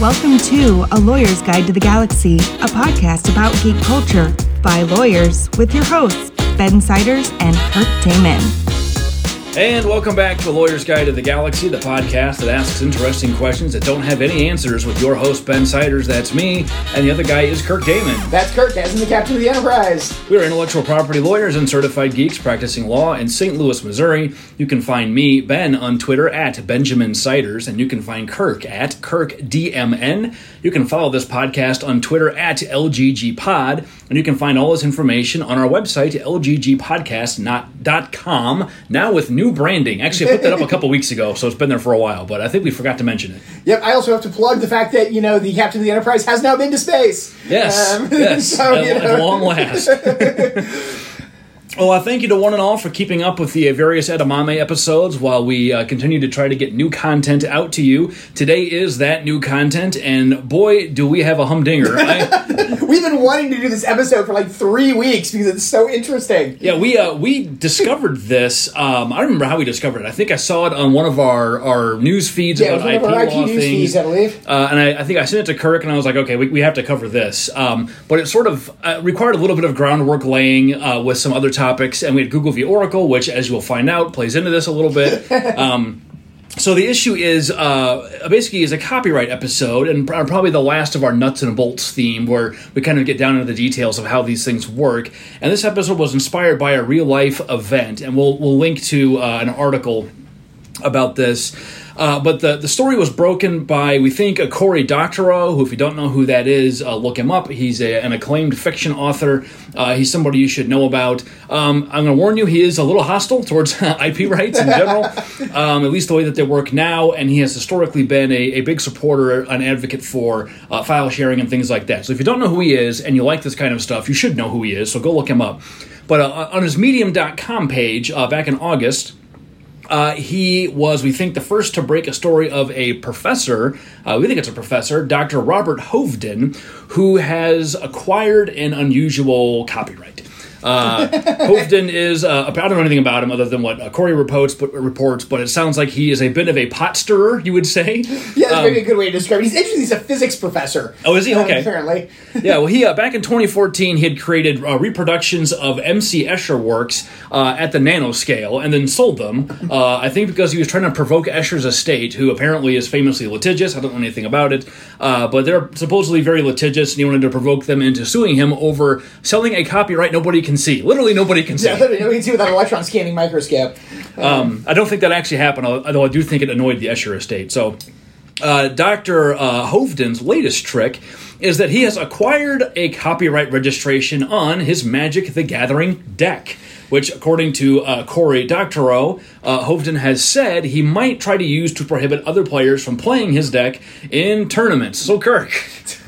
Welcome to A Lawyer's Guide to the Galaxy, a podcast about geek culture by lawyers with your hosts, Ben Siders and Kirk Tayman. And welcome back to A Lawyer's Guide to the Galaxy, the podcast that asks interesting questions that don't have any answers with your host, Ben Siders, that's me, and the other guy is Kirk Damon. That's Kirk, as in the Captain of the Enterprise. We are intellectual property lawyers and certified geeks practicing law in St. Louis, Missouri. You can find me, Ben, on Twitter at Benjamin Siders, and you can find Kirk at KirkDMN. You can follow this podcast on Twitter at LGGPod, and you can find all this information on our website, lggpodcast.com, now with new branding. Actually, I put that up a couple weeks ago, so it's been there for a while, but I think we forgot to mention it. Yep, I also have to plug the fact that, you know, the Captain of the Enterprise has now been to space. Yes, so, at long last. Well, I thank you to one and all for keeping up with the various Edamame episodes while we continue to try to get new content out to you. Today is that new content, and boy, do we have a humdinger. We've been wanting to do this episode for like 3 weeks because it's so interesting. Yeah, we discovered this. I don't remember how we discovered it. I think I saw it on one of our news feeds about IP law things. News feeds, I believe. And I think I sent it to Kirk, and I was like, okay, we have to cover this. But it sort of required a little bit of groundwork laying with some other topics, and we had Google v. Oracle, which, as you'll find out, plays into this a little bit. So the issue is basically is a copyright episode, and probably the last of our nuts and bolts theme, where we kind of get down into the details of how these things work. And this episode was inspired by a real life event, and we'll link to an article about this. But the story was broken by, we think, a Cory Doctorow, who, if you don't know who that is, look him up. He's an acclaimed fiction author. He's somebody you should know about. I'm going to warn you, he is a little hostile towards IP rights in general, at least the way that they work now. And he has historically been a big supporter, an advocate for file sharing and things like that. So if you don't know who he is and you like this kind of stuff, you should know who he is. So go look him up. But on his Medium.com page back in August, he was, we think, the first to break a story of a professor, we think it's a professor, Dr. Robert Hovden, who has acquired an unusual copyright. Hovden is, I don't know anything about him other than what Corey reports, but it sounds like he is a bit of a pot stirrer, you would say. Yeah, that's maybe a good way to describe it. He's actually, he's a physics professor. Oh, is he? Okay. Apparently. Yeah, well, he, back in 2014, he had created reproductions of M.C. Escher works at the nanoscale and then sold them, I think because he was trying to provoke Escher's estate, who apparently is famously litigious. I don't know anything about it, but they're supposedly very litigious, and he wanted to provoke them into suing him over selling a copyright nobody can see. Literally nobody can see. Yeah, literally nobody can see without an electron scanning microscope. I don't think that actually happened, although I do think it annoyed the Escher estate. So Dr. Hovden's latest trick is that he has acquired a copyright registration on his Magic: The Gathering deck, which, according to Cory Doctorow, Hovden has said he might try to use to prohibit other players from playing his deck in tournaments. So, Kirk,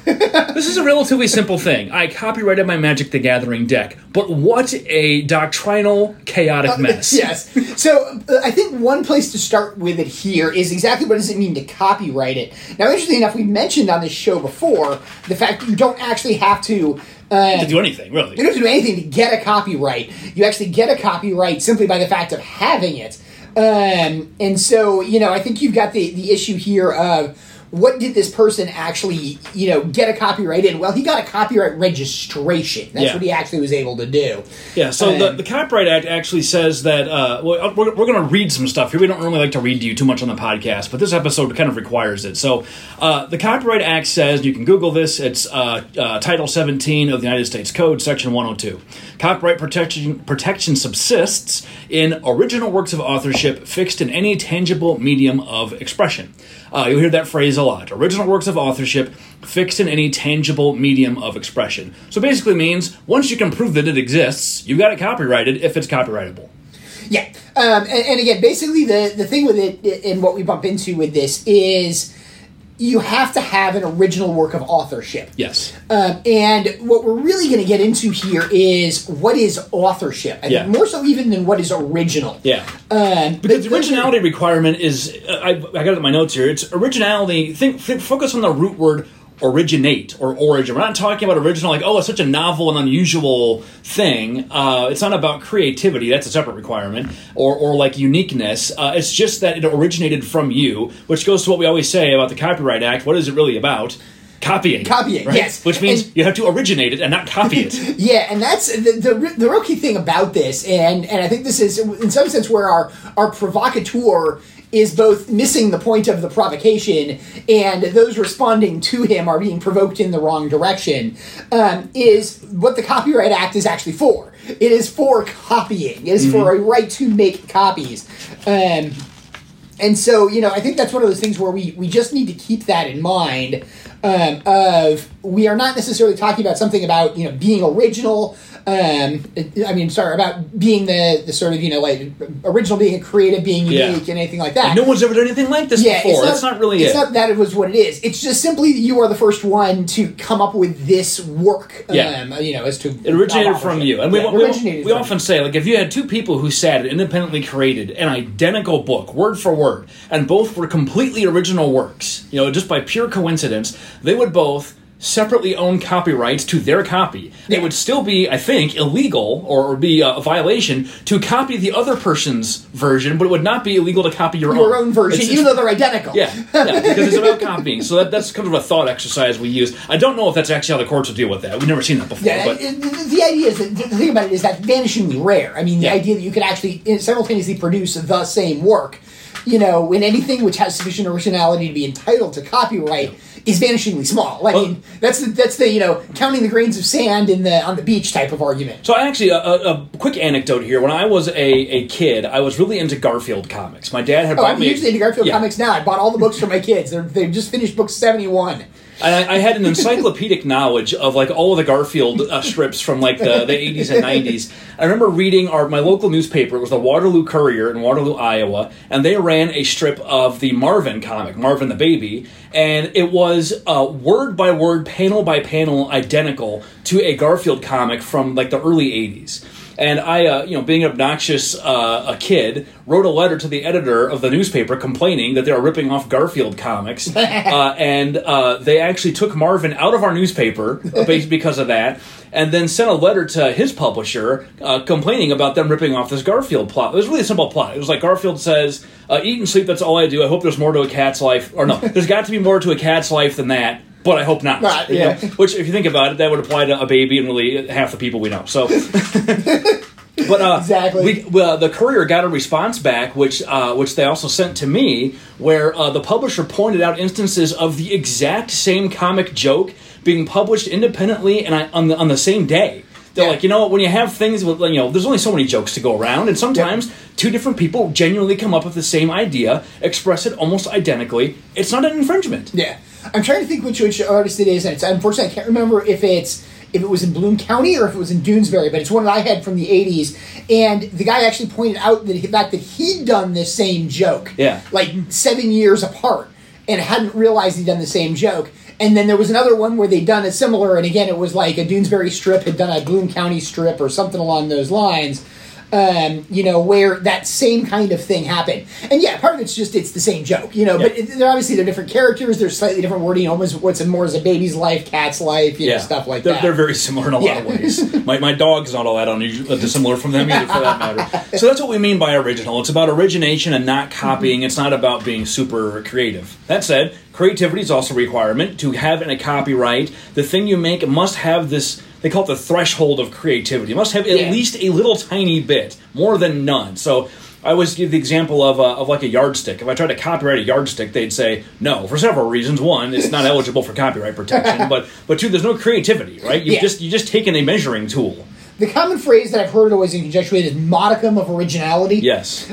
this is a relatively simple thing. I copyrighted my Magic: The Gathering deck, but what a doctrinal, chaotic mess. Yes. So, I think one place to start with it here is exactly what does it mean to copyright it. Now, interestingly enough, we mentioned on this show before the fact that you don't actually have to do anything, really. You don't have to do anything to get a copyright. You actually get a copyright simply by the fact of having it. And so, you know, I think you've got the issue here of what did this person actually, you know, get a copyright in? Well, he got a copyright registration. That's what he actually was able to do. Yeah, so the Copyright Act actually says that we're going to read some stuff here. We don't really like to read to you too much on the podcast, but this episode kind of requires it. So the Copyright Act says, you can Google this, it's Title 17 of the United States Code, Section 102. Copyright protection subsists in original works of authorship fixed in any tangible medium of expression. You'll hear that phrase a lot. Original works of authorship fixed in any tangible medium of expression. So basically means once you can prove that it exists, you've got it copyrighted if it's copyrightable. Yeah. And again, basically the thing with it and what we bump into with this is you have to have an original work of authorship. Yes. And what we're really going to get into here is what is authorship. I mean, more so even than what is original. Yeah. Because the originality requirement is, I got it in my notes here, it's originality, focus on the root word originate or origin. We're not talking about original, like, oh, it's such a novel and unusual thing. It's not about creativity. That's a separate requirement. Or like uniqueness. It's just that it originated from you, which goes to what we always say about the Copyright Act. What is it really about? Copying, right? Yes. Which means you have to originate it and not copy it. Yeah, and that's the real key thing about this, and I think this is, in some sense, where our provocateur is both missing the point of the provocation and those responding to him are being provoked in the wrong direction, is what the Copyright Act is actually for. It is for copying. It is for a right to make copies. And so, you know, I think that's one of those things where we just need to keep that in mind. Of we are not necessarily talking about something about, you know, being original. About being the sort of, you know, like original, being a creative, being unique, and anything like that. And no one's ever done anything like this before. It's not that it was what it is. It's just simply that you are the first one to come up with this work. It originated from you. And we often say, like, if you had two people who sat and independently created an identical book, word for word, and both were completely original works, you know, just by pure coincidence, they would both separately own copyrights to their copy. It would still be, I think, illegal or be a violation to copy the other person's version, but it would not be illegal to copy your own version, even though they're identical. Yeah, because it's about copying. So that's kind of a thought exercise we use. I don't know if that's actually how the courts will deal with that. We've never seen that before. Yeah, but the idea is that, the thing about it is that vanishingly rare. I mean, the idea that you could actually simultaneously produce the same work, you know, in anything which has sufficient originality to be entitled to copyright is vanishingly small. I mean, that's the you know, counting the grains of sand on the beach type of argument. So actually, a quick anecdote here. When I was a kid, I was really into Garfield comics. My dad had bought me... I'm usually into Garfield comics now. I bought all the books for my kids. They've just finished book 71. I had an encyclopedic knowledge of, like, all of the Garfield strips from, like, the 80s and 90s. I remember reading my local newspaper. It was the Waterloo Courier in Waterloo, Iowa, and they ran a strip of the Marvin comic, Marvin the Baby, and it was word by word, panel by panel, identical to a Garfield comic from, like, the early 80s. And I, being an obnoxious a kid, wrote a letter to the editor of the newspaper complaining that they were ripping off Garfield comics. and they actually took Marvin out of our newspaper because of that, and then sent a letter to his publisher complaining about them ripping off this Garfield plot. It was really a simple plot. It was like Garfield says, eat and sleep, that's all I do. I hope there's more to a cat's life. Or no, there's got to be more to a cat's life than that. But I hope not. Right, yeah. You know, which, if you think about it, that would apply to a baby and really half the people we know. So, but exactly, the Courier got a response back, which they also sent to me, where the publisher pointed out instances of the exact same comic joke being published independently and on the same day. They're like, you know what, when you have things with, you know, there's only so many jokes to go around, and sometimes two different people genuinely come up with the same idea, express it almost identically. It's not an infringement. Yeah. I'm trying to think which artist it is, and it's, unfortunately I can't remember if it was in Bloom County or if it was in Doonesbury, but it's one that I had from the 80s, and the guy actually pointed out that the fact that he'd done this same joke, like 7 years apart, and hadn't realized he'd done the same joke. And then there was another one where they'd done a similar, and again, it was like a Doonesbury strip had done a Bloom County strip or something along those lines, where that same kind of thing happened. And part of it's just, it's the same joke, but they're different characters, they're slightly different wording, almost what's more is a baby's life, cat's life, you know, stuff like that. They're very similar in a lot of ways. My dog's not all that dissimilar from them either, for that matter. So that's what we mean by original. It's about origination and not copying. It's not about being super creative. That said, creativity is also a requirement. To have in a copyright, the thing you make must have this, they call it the threshold of creativity. It must have at least a little tiny bit, more than none. So I always give the example of like a yardstick. If I tried to copyright a yardstick, they'd say no for several reasons. One, it's not eligible for copyright protection. But two, there's no creativity, right? You've just taken a measuring tool. The common phrase that I've heard always in conjecture is modicum of originality. Yes.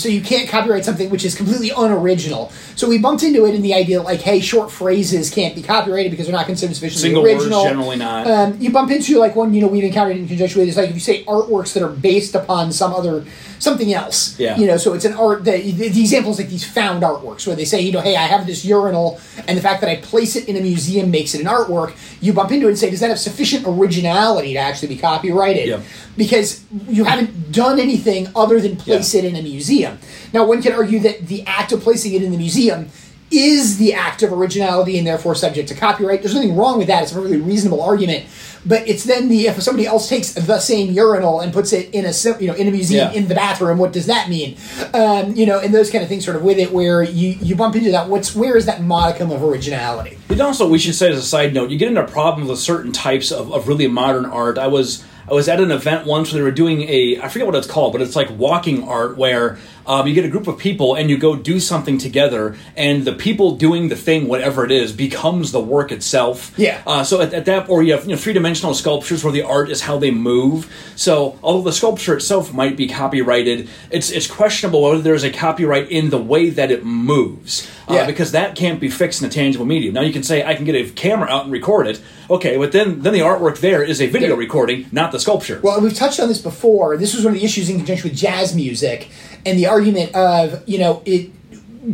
So you can't copyright something which is completely unoriginal. So we bumped into it in the idea that, like, hey, short phrases can't be copyrighted because they're not considered sufficiently original. Single words, generally not. You bump into, like, one, we've encountered in conjecture is, like, if you say artworks that are based upon something else. Yeah. So it's an art that, the examples like these found artworks where they say, hey, I have this urinal, and the fact that I place it in a museum makes it an artwork. You bump into it and say, does that have sufficient originality to actually be copyrighted? Because you haven't done anything other than place it in a museum. Now, one could argue that the act of placing it in the museum is the act of originality and therefore subject to copyright. There's nothing wrong with that. It's a perfectly reasonable argument. But it's then if somebody else takes the same urinal and puts it in a museum in the bathroom, what does that mean? And those kind of things sort of with it where you bump into that. Where is that modicum of originality? And also, we should say as a side note, you get into problems with certain types of really modern art. I was at an event once where they were doing I forget what it's called, but it's like walking art where you get a group of people and you go do something together, and the people doing the thing, whatever it is, becomes the work itself. Yeah. So at that, or you have three-dimensional sculptures where the art is how they move. So although the sculpture itself might be copyrighted, it's questionable whether there's a copyright in the way that it moves. Because that can't be fixed in a tangible medium. Now you can say, I can get a camera out and record it. Okay, but then the artwork there is a video recording, not the sculpture. Well, we've touched on this before. This was one of the issues in conjunction with jazz music and the argument of,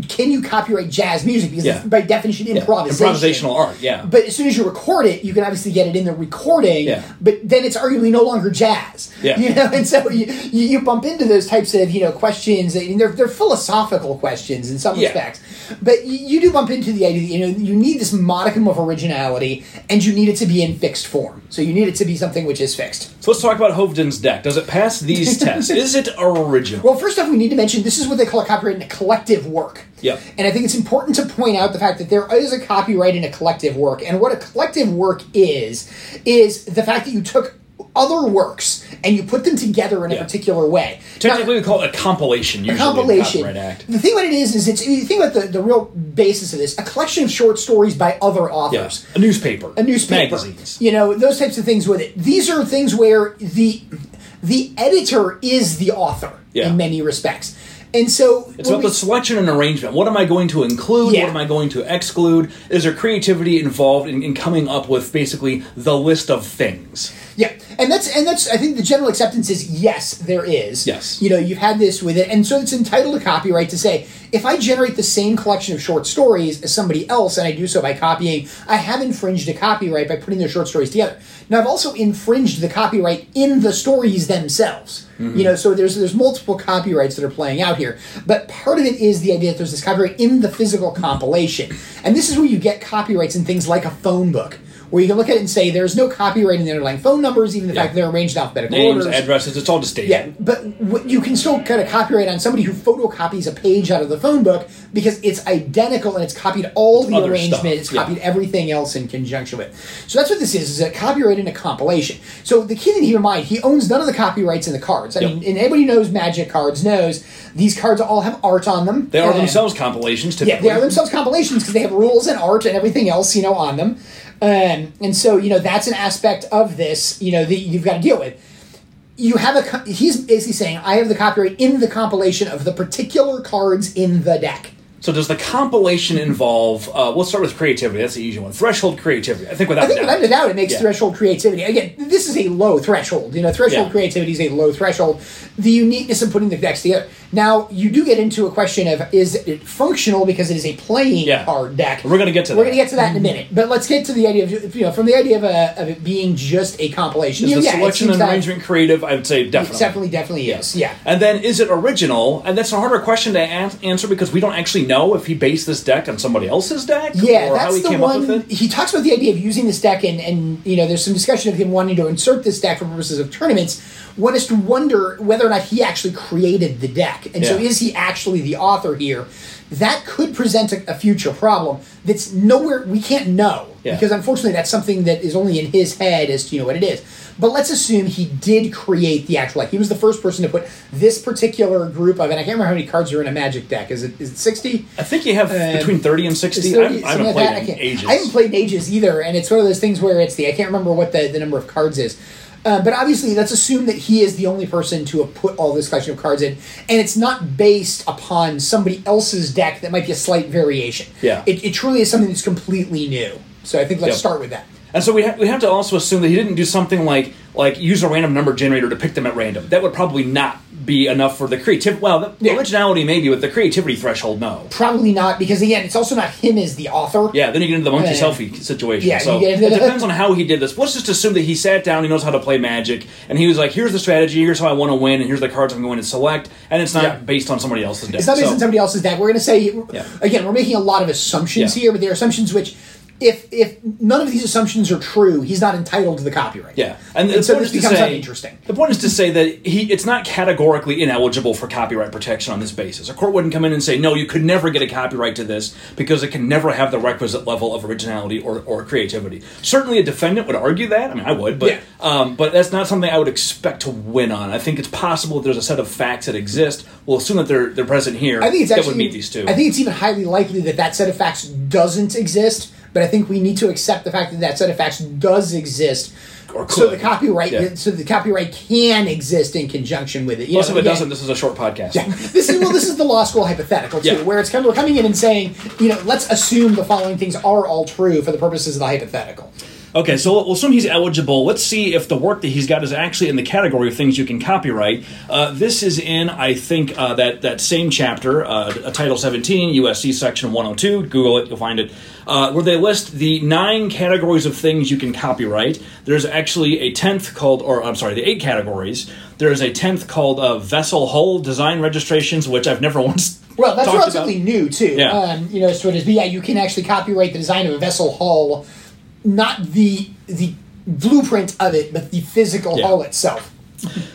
can you copyright jazz music? Because it's by definition improvisation. Improvisational art, yeah. But as soon as you record it, you can obviously get it in the recording, but then it's arguably no longer jazz. Yeah. And so you bump into those types of, questions. I mean, they're philosophical questions in some respects. But you do bump into the idea that, you need this modicum of originality, and you need it to be in fixed form. So you need it to be something which is fixed. So let's talk about Hovden's deck. Does it pass these tests? Is it original? Well, first off, we need to mention this is what they call a copyright in a collective work. Yep. And I think it's important to point out the fact that there is a copyright in a collective work. And what a collective work is the fact that you took other works and you put them together in a particular way. Technically, we call it a compilation, usually. A compilation. In the Copyright Act. The thing about it is it's, you think about the real basis of this, a collection of short stories by other authors. Yeah. A newspaper. Magazines. Those types of things with it. These are things where the editor is the author in many respects. And so it's about the selection and arrangement. What am I going to include? Yeah. What am I going to exclude? Is there creativity involved in coming up with basically the list of things? Yeah. And that's I think the general acceptance is yes, there is. Yes. You've had this with it. And so it's entitled to copyright to say, if I generate the same collection of short stories as somebody else and I do so by copying, I have infringed a copyright by putting their short stories together. Now, I've also infringed the copyright in the stories themselves. Mm-hmm. So there's multiple copyrights that are playing out here. But part of it is the idea that there's this copyright in the physical compilation. And this is where you get copyrights in things like a phone book, where you can look at it and say there's no copyright in the underlying phone numbers, even the fact that they're arranged in alphabetical orders. Names, addresses, it's all just data. Yeah, but you can still kind of copyright on somebody who photocopies a page out of the phone book because it's identical and it's copied all the arrangement, it's copied everything else in conjunction with it. So that's what this is a copyright in a compilation. So the key to keep in mind, he owns none of the copyrights in the cards. I mean, and anybody who knows Magic cards knows these cards all have art on them. They are themselves compilations, typically. Yeah, they are themselves compilations because they have rules and art and everything else, on them. And so, that's an aspect of this, that you've got to deal with. He's basically saying, I have the copyright in the compilation of the particular cards in the deck. So does the compilation involve, we'll start with creativity, that's the easy one. Threshold creativity, I think without a doubt it makes threshold creativity. Again, this is a low threshold. Creativity is a low threshold. The uniqueness of putting the decks together. Now, you do get into a question of, is it functional because it is a playing card deck? We're going to get to that. We're going to get to that in a minute. But let's get to the idea of, from the idea of it being just a compilation. Is the selection and arrangement creative? I would say definitely. It definitely is, And then, is it original? And that's a harder question to answer because we don't actually know if he based this deck on somebody else's deck or how he came up with it. He talks about the idea of using this deck and there's some discussion of him wanting to insert this deck for purposes of tournaments. One is to wonder whether or not he actually created the deck. And so is he actually the author here? That could present a future problem that's nowhere, we can't know. Yeah. Because unfortunately that's something that is only in his head as to what it is. But let's assume he did create the actual deck. He was the first person to put this particular group of, and I can't remember how many cards are in a Magic deck. Is it 60? I think you have between 30 and 60. 30, I haven't played in ages. I haven't played in ages either, and it's one of those things where it's I can't remember what the number of cards is. But obviously, let's assume that he is the only person to have put all this collection of cards in, and it's not based upon somebody else's deck that might be a slight variation. Yeah. It truly is something that's completely new. So I think let's start with that. And so we have to also assume that he didn't do something like, like use a random number generator to pick them at random. That would probably not be enough for the creativity. Well, the originality maybe, with the creativity threshold, no. Probably not, because again, it's also not him as the author. Yeah, then you get into the monkey selfie situation. Yeah, so it depends on how he did this. Let's just assume that he sat down, he knows how to play Magic, and he was like, here's the strategy, here's how I want to win, and here's the cards I'm going to select, and it's not based on somebody else's deck. It's not based on somebody else's deck. We're going to say, again, we're making a lot of assumptions here, but they're assumptions which... If none of these assumptions are true, he's not entitled to the copyright. Yeah, and so this becomes uninteresting. The point is to say that it's not categorically ineligible for copyright protection on this basis. A court wouldn't come in and say, no, you could never get a copyright to this because it can never have the requisite level of originality or creativity. Certainly a defendant would argue that. I mean, I would, but that's not something I would expect to win on. I think it's possible that there's a set of facts that exist. We'll assume that they're present here. I think it's actually, that would meet these two. I think it's even highly likely that set of facts doesn't exist. But I think we need to accept the fact that set of facts does exist, or could. So the copyright can exist in conjunction with it. Plus, if it doesn't, this is a short podcast. Yeah. This is the law school hypothetical too, where it's kind of, we're coming in and saying, let's assume the following things are all true for the purposes of the hypothetical. Okay, so we'll assume he's eligible. Let's see if the work that he's got is actually in the category of things you can copyright. This is in, I think, that same chapter, Title 17, USC Section 102. Google it, you'll find it, where they list the 9 categories of things you can copyright. There's actually a 10th the 8 categories. There is a 10th called Vessel Hull Design Registrations, which I've never once... Well, that's relatively new, too. Yeah. So it is, but yeah, you can actually copyright the design of a vessel hull. Not the blueprint of it, but the physical hull itself.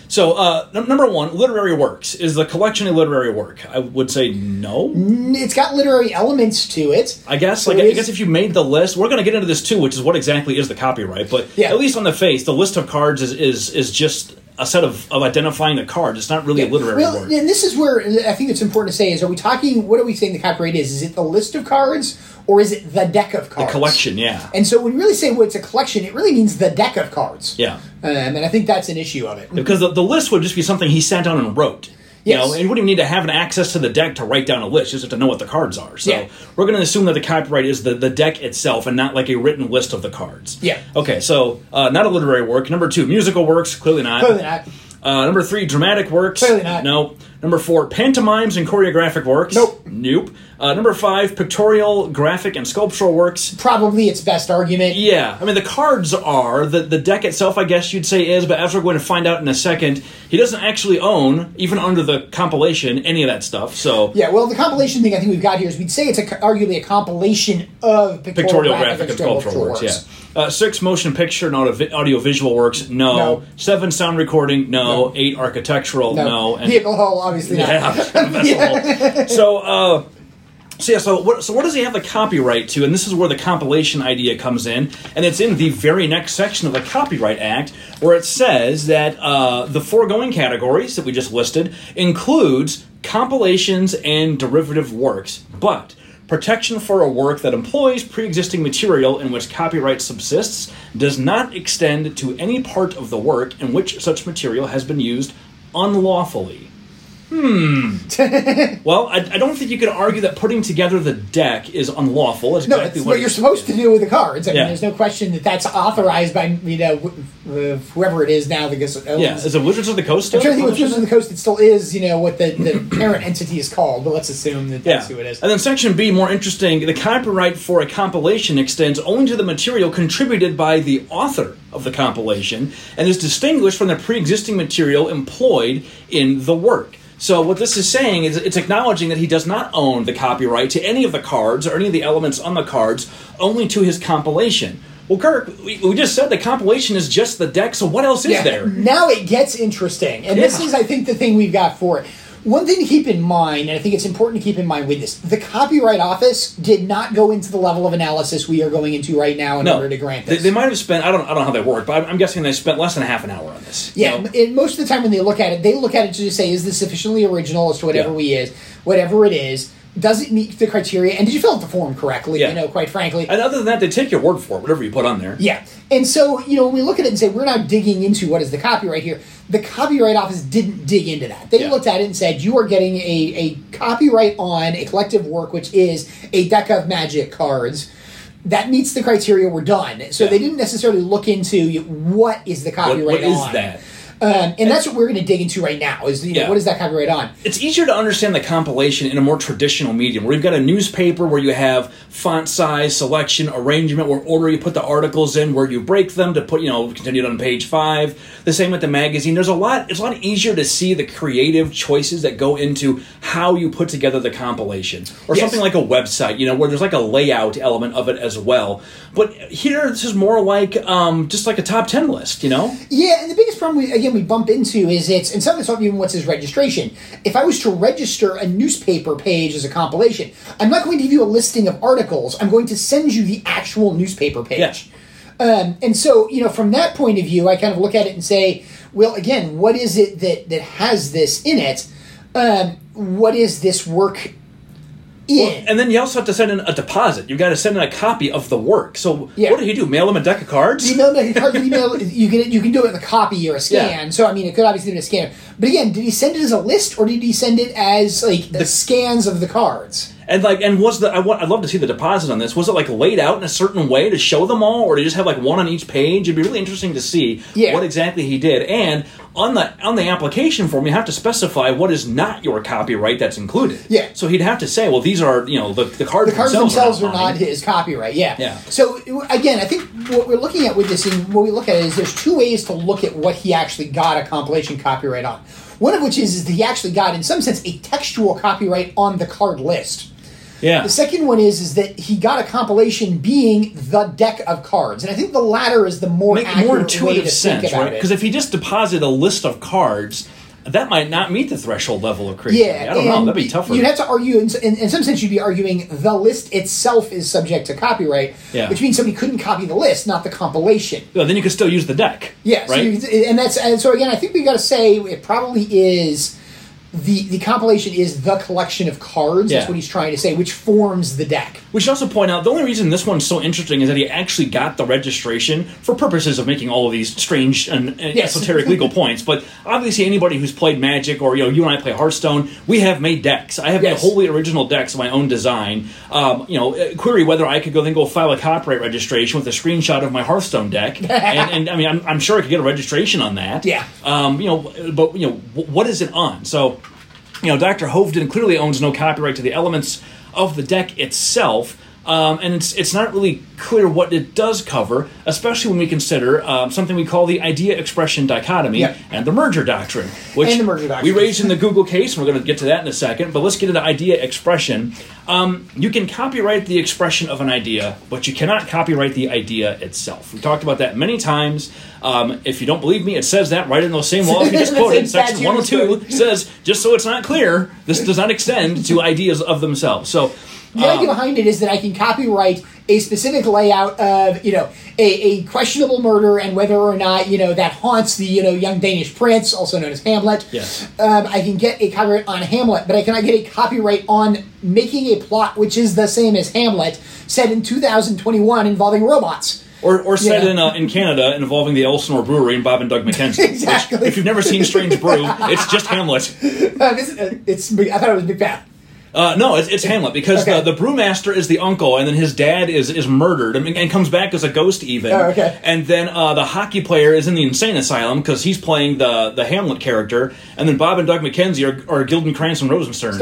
So, number 1, literary works. Is the collection a literary work? I would say no. It's got literary elements to it. I guess. So I guess if you made the list, we're going to get into this too, which is what exactly is the copyright. But at least on the face, the list of cards is just a set of identifying the card. It's not really a literary work. And this is where I think it's important to say is, what are we saying the copyright is? Is it the list of cards, or is it the deck of cards? The collection, yeah. And so when you really say it's a collection, it really means the deck of cards. Yeah. And I think that's an issue of it. Because the list would just be something he sat down and wrote. Yes. And you wouldn't even need to have an access to the deck to write down a list. You just have to know what the cards are. So we're going to assume that the copyright is the deck itself and not like a written list of the cards. Yeah. Okay, so not a literary work. Number 2, musical works. Clearly not. Clearly not. Number 3, dramatic works. Clearly not. No. Number 4, pantomimes and choreographic works. Nope. Number 5, pictorial, graphic, and sculptural works. Probably its best argument. Yeah. I mean, the cards are. The deck itself, I guess you'd say, is. But as we're going to find out in a second, he doesn't actually own, even under the compilation, any of that stuff. So yeah, well, the compilation thing I think we've got here is we'd say it's arguably a compilation of pictorial graphic, and sculptural works. Yeah. 6, motion picture and audiovisual works. No. 7, sound recording. No. 8, architectural. No. And vehicle hull, obviously not. Yeah. So what does he have the copyright to? And this is where the compilation idea comes in, and it's in the very next section of the Copyright Act, where it says that the foregoing categories that we just listed includes compilations and derivative works, but protection for a work that employs pre-existing material in which copyright subsists does not extend to any part of the work in which such material has been used unlawfully. Well, I don't think you could argue that putting together the deck is unlawful. That's exactly what you're supposed to do with the cards. I mean, there's no question that that's authorized by whoever it is now that gets it. Is it Wizards of the Coast still? I'm sure the Wizards of the Coast it still is, what the parent entity is called, but let's assume that that's who it is. And then Section B, more interesting, the copyright for a compilation extends only to the material contributed by the author of the compilation and is distinguished from the pre-existing material employed in the work. So what this is saying is it's acknowledging that he does not own the copyright to any of the cards or any of the elements on the cards, only to his compilation. Well, Kirk, we just said the compilation is just the deck, so what else is there? Now it gets interesting. And this is, I think, the thing we've got for it. One thing to keep in mind, and I think it's important to keep in mind with this, the Copyright Office did not go into the level of analysis we are going into right now in order to grant this. They might have spent, I don't know how they worked, but I'm guessing they spent less than half an hour on this. Yeah, and most of the time when they look at it to just say, is this sufficiently original as to whatever it is, does it meet the criteria, and did you fill out the form correctly, quite frankly. And other than that, they take your word for it, whatever you put on there. Yeah. And so, when we look at it and say, we're not digging into what is the copyright here, the Copyright Office didn't dig into that. They looked at it and said, you are getting a copyright on a collective work, which is a deck of Magic cards. that meets the criteria, we're done. So they didn't necessarily look into what is the copyright on. What is that? And that's what we're going to dig into right now is, you know, what is that copyright on? It's easier to understand the compilation in a more traditional medium where you've got a newspaper where you have font size, selection, arrangement, where order you put the articles in, where you break them to put, you know, continued on page 5. The same with the magazine. It's a lot easier to see the creative choices that go into how you put together the compilation or something like a website, you know, where there's like a layout element of it as well. But here, this is more like just like a top 10 list, you know? Yeah, and the biggest problem we bump into is and some of it's not even what's his registration. If I was to register a newspaper page as a compilation, I'm not going to give you a listing of articles. I'm going to send you the actual newspaper page. Yeah. And so, you know, from that point of view, I kind of look at it and say, well, again, what is it that has this in it? What is this work in? Well, and then you also have to send in a deposit. You've got to send in a copy of the work. So what do? Mail them a deck of cards? You mail them a deck of cards. You can do it with a copy or a scan. Yeah. So, I mean, it could obviously be a scan. But again, did he send it as a list or did he send it as, like, the scans of the cards? And I'd love to see the deposit on this. Was it like laid out in a certain way to show them all, or to just have like one on each page? It'd be really interesting to see what exactly he did. And on the application form, you have to specify what is not your copyright that's included. Yeah. So he'd have to say, well, these are, you know, the cards themselves are not his copyright. Yeah. Yeah. So again, I think what we're looking at with this, and what we look at is there's two ways to look at what he actually got a compilation copyright on. One of which is that he actually got, in some sense, a textual copyright on the card list. Yeah. The second one is that he got a compilation being the deck of cards, and I think the latter is the more accurate way to think about it. Because if he just deposited a list of cards, that might not meet the threshold level of creativity. Yeah, I don't know. That'd be tougher. You'd have to argue, in some sense, you'd be arguing the list itself is subject to copyright, which means somebody couldn't copy the list, not the compilation. Well, then you could still use the deck. Yeah, right. So and so again, I think we got to say it probably is. The compilation is the collection of cards. Yeah. That's what he's trying to say, which forms the deck. We should also point out, the only reason this one's so interesting is that he actually got the registration for purposes of making all of these strange and esoteric legal points. But obviously anybody who's played Magic, or, you know, you and I play Hearthstone, we have made decks. I have made wholly original decks of my own design. You know, query whether I could go file a copyright registration with a screenshot of my Hearthstone deck. and I mean, I'm sure I could get a registration on that. Yeah. You know, but, you know, what is it on? So, you know, Dr. Hovden clearly owns no copyright to the elements of the deck itself, and it's not really clear what it does cover, especially when we consider something we call the idea-expression dichotomy and the merger doctrine, which we raised in the Google case, and we're going to get to that in a second, but let's get into idea-expression. You can copyright the expression of an idea, but you cannot copyright the idea itself. We've talked about that many times. If you don't believe me, it says that right in those same laws you just quoted. Section 102 says, just so it's not clear, this does not extend to ideas of themselves. So the idea behind it is that I can copyright a specific layout of, you know, a questionable murder and whether or not, you know, that haunts the, you know, young Danish prince, also known as Hamlet. Yes. I can get a copyright on Hamlet, but I cannot get a copyright on making a plot which is the same as Hamlet, set in 2021 involving robots. Or set in Canada involving the Elsinore Brewery and Bob and Doug McKenzie. Exactly. Which, if you've never seen Strange Brew, it's just Hamlet. I thought it was Macbeth. No, it's Hamlet, because the brewmaster is the uncle, and then his dad is murdered and comes back as a ghost even. Oh, okay. And then the hockey player is in the insane asylum because he's playing the Hamlet character, and then Bob and Doug McKenzie are Guildenkrantz and Rosenstern.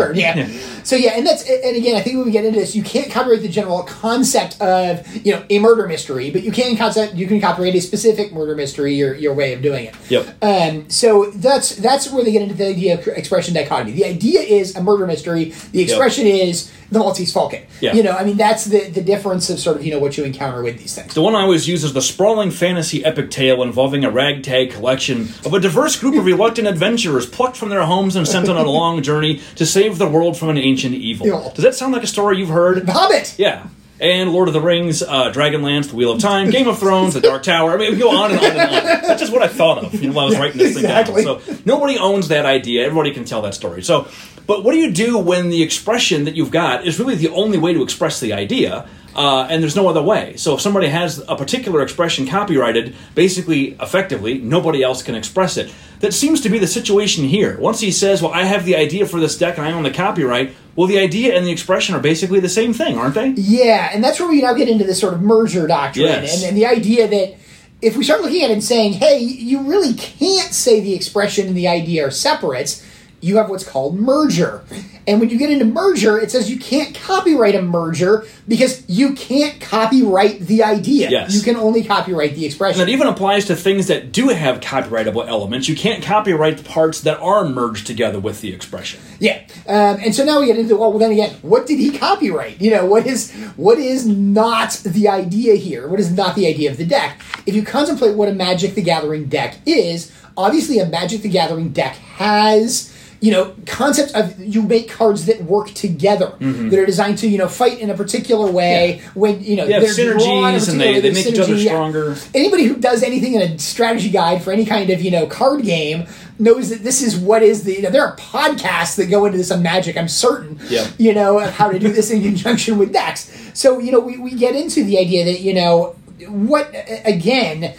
So and again, I think when we get into this, you can't copyright the general concept of, you know, a murder mystery, but you can copyright a specific murder mystery, your way of doing it. Yep. So that's where they get into the idea of expression dichotomy. The idea is a murder mystery. The expression is the Maltese Falcon. Yeah. You know, I mean, that's the difference of sort of, you know, what you encounter with these things. The one I always use is the sprawling fantasy epic tale involving a ragtag collection of a diverse group of reluctant adventurers plucked from their homes and sent on a long journey to save the world from an ancient evil. Yeah. Does that sound like a story you've heard? The Hobbit! Yeah. And Lord of the Rings, Dragonlance, The Wheel of Time, Game of Thrones, The Dark Tower. I mean, we go on and on and on. That's just what I thought of, you know, while I was writing this thing down. So nobody owns that idea. Everybody can tell that story. So, but what do you do when the expression that you've got is really the only way to express the idea? And there's no other way. So if somebody has a particular expression copyrighted, basically, effectively, nobody else can express it. That seems to be the situation here. Once he says, well, I have the idea for this deck and I own the copyright, well, the idea and the expression are basically the same thing, aren't they? Yeah, and that's where we now get into this sort of merger doctrine. Yes. And the idea that if we start looking at it and saying, hey, you really can't say the expression and the idea are separate, you have what's called merger. And when you get into merger, it says you can't copyright a merger because you can't copyright the idea. Yes. You can only copyright the expression. And that even applies to things that do have copyrightable elements. You can't copyright the parts that are merged together with the expression. Yeah. And so now we get into, well, then again, what did he copyright? You know, what is not the idea here? What is not the idea of the deck? If you contemplate what a Magic the Gathering deck is, obviously a Magic the Gathering deck has... you know, concepts of you make cards that work together, mm-hmm. that are designed to, you know, fight in a particular way. Yeah. When, you know, there's synergies and they make each other stronger. Yeah. Anybody who does anything in a strategy guide for any kind of, you know, card game knows that this is what is the, you know, there are podcasts that go into this on Magic, I'm certain, yeah. you know, of how to do this in conjunction with decks. So, you know, we get into the idea that, you know, what, again,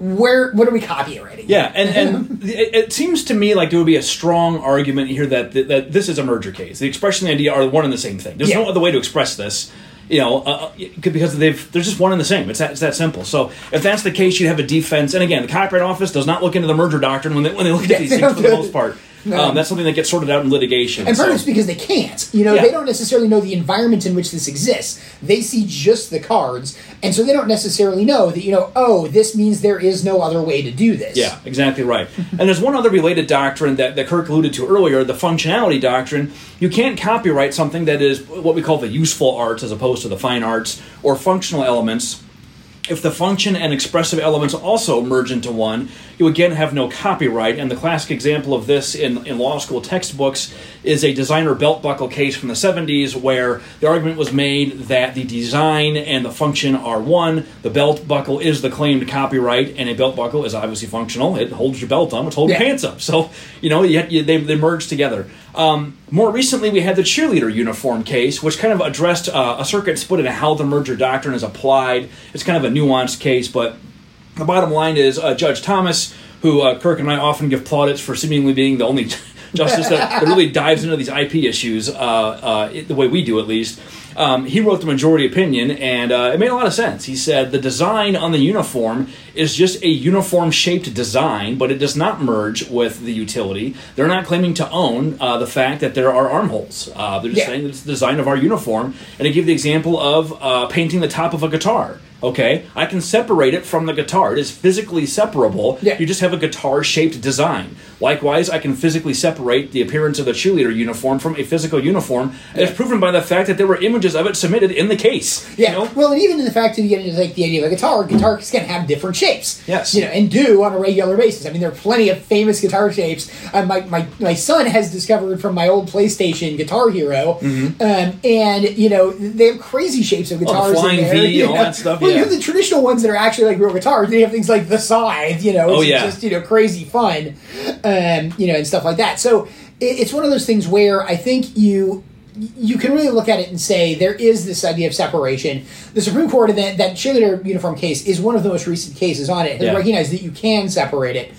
what are we copywriting? Yeah, and it seems to me like there would be a strong argument here that this is a merger case. The expression and the idea are one and the same thing. There's no other way to express this, you know, because they're just one and the same. It's that simple. So if that's the case, you have a defense. And again, the Copyright Office does not look into the merger doctrine when they look at these things for the most part. No. That's something that gets sorted out in litigation. And part of it's because they can't. You know, They don't necessarily know the environment in which this exists. They see just the cards, and so they don't necessarily know that, you know, oh, this means there is no other way to do this. Yeah, exactly right. And there's one other related doctrine that Kirk alluded to earlier, the functionality doctrine. You can't copyright something that is what we call the useful arts as opposed to the fine arts or functional elements. If the function and expressive elements also merge into one, you again have no copyright. And the classic example of this in law school textbooks is a designer belt buckle case from the 70s where the argument was made that the design and the function are one. The belt buckle is the claimed copyright, and a belt buckle is obviously functional. It holds your belt on, which holds your pants up. So, you know, they merge together. More recently, we had the cheerleader uniform case, which kind of addressed a circuit split in how the merger doctrine is applied. It's kind of a nuanced case, but the bottom line is Judge Thomas, who Kirk and I often give plaudits for seemingly being the only justice that really dives into these IP issues, the way we do at least, he wrote the majority opinion, and it made a lot of sense. He said, the design on the uniform is just a uniform-shaped design, but it does not merge with the utility. They're not claiming to own the fact that there are armholes. They're just saying that it's the design of our uniform, and they give the example of painting the top of a guitar. Okay, I can separate it from the guitar. It is physically separable. Yeah. You just have a guitar-shaped design. Likewise, I can physically separate the appearance of the cheerleader uniform from a physical uniform. Yeah. It's proven by the fact that there were images of it submitted in the case. Yeah, you know? Well, and even in the fact that you get into like the idea of a guitar, guitars can have different shapes. Yes, you know, and do on a regular basis. I mean, there are plenty of famous guitar shapes. My son has discovered from my old PlayStation Guitar Hero, mm-hmm. And you know they have crazy shapes of guitars. The flying in there, V, you know? All that stuff. Well, you have the traditional ones that are actually like real guitars. They have things like the scythe, you know, just, you know, crazy fun, you know, and stuff like that. So it's one of those things where I think you can really look at it and say there is this idea of separation. The Supreme Court in that cheerleader uniform case is one of the most recent cases on it, and recognized that you can separate it.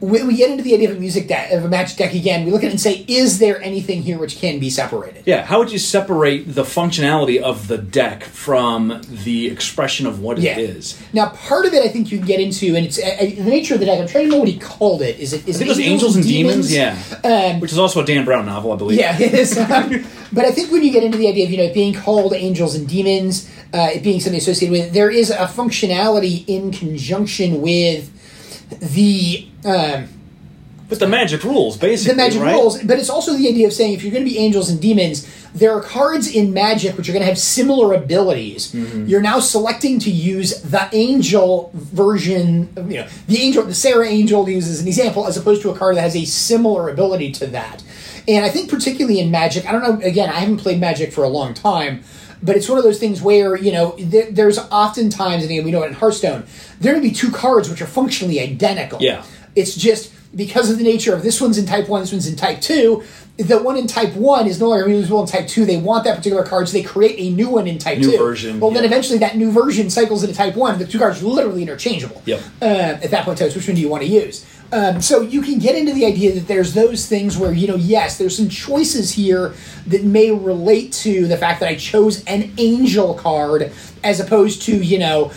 When we get into the idea of a music deck, of a match deck again, we look at it and say, is there anything here which can be separated? Yeah, how would you separate the functionality of the deck from the expression of what it is? Now, part of it I think you can get into, and it's the nature of the deck, I'm trying to know what he called it. I think it was Angels and Demons? Yeah. Which is also a Dan Brown novel, I believe. Yeah, it is. But I think when you get into the idea of, you know, it being called Angels and Demons, it being something associated with it, there is a functionality in conjunction with the... but the magic rules, basically, rules, but it's also the idea of saying if you're going to be Angels and Demons, there are cards in Magic which are going to have similar abilities. Mm-hmm. You're now selecting to use the angel version, you know, the Sarah Angel uses an example, as opposed to a card that has a similar ability to that. And I think particularly in Magic, I don't know, again, I haven't played Magic for a long time, but it's one of those things where, you know, there's oftentimes, and we know it in Hearthstone, there may be two cards which are functionally identical. Yeah. It's just because of the nature of this one's in type 1, this one's in type 2, the one in type 1 is no longer reusable in type 2. They want that particular card, so they create a new one in type 2. New version. Well, then eventually that new version cycles into type 1. The two cards are literally interchangeable. Yep. At that point, which one do you want to use? So you can get into the idea that there's those things where, you know, yes, there's some choices here that may relate to the fact that I chose an angel card as opposed to, you know,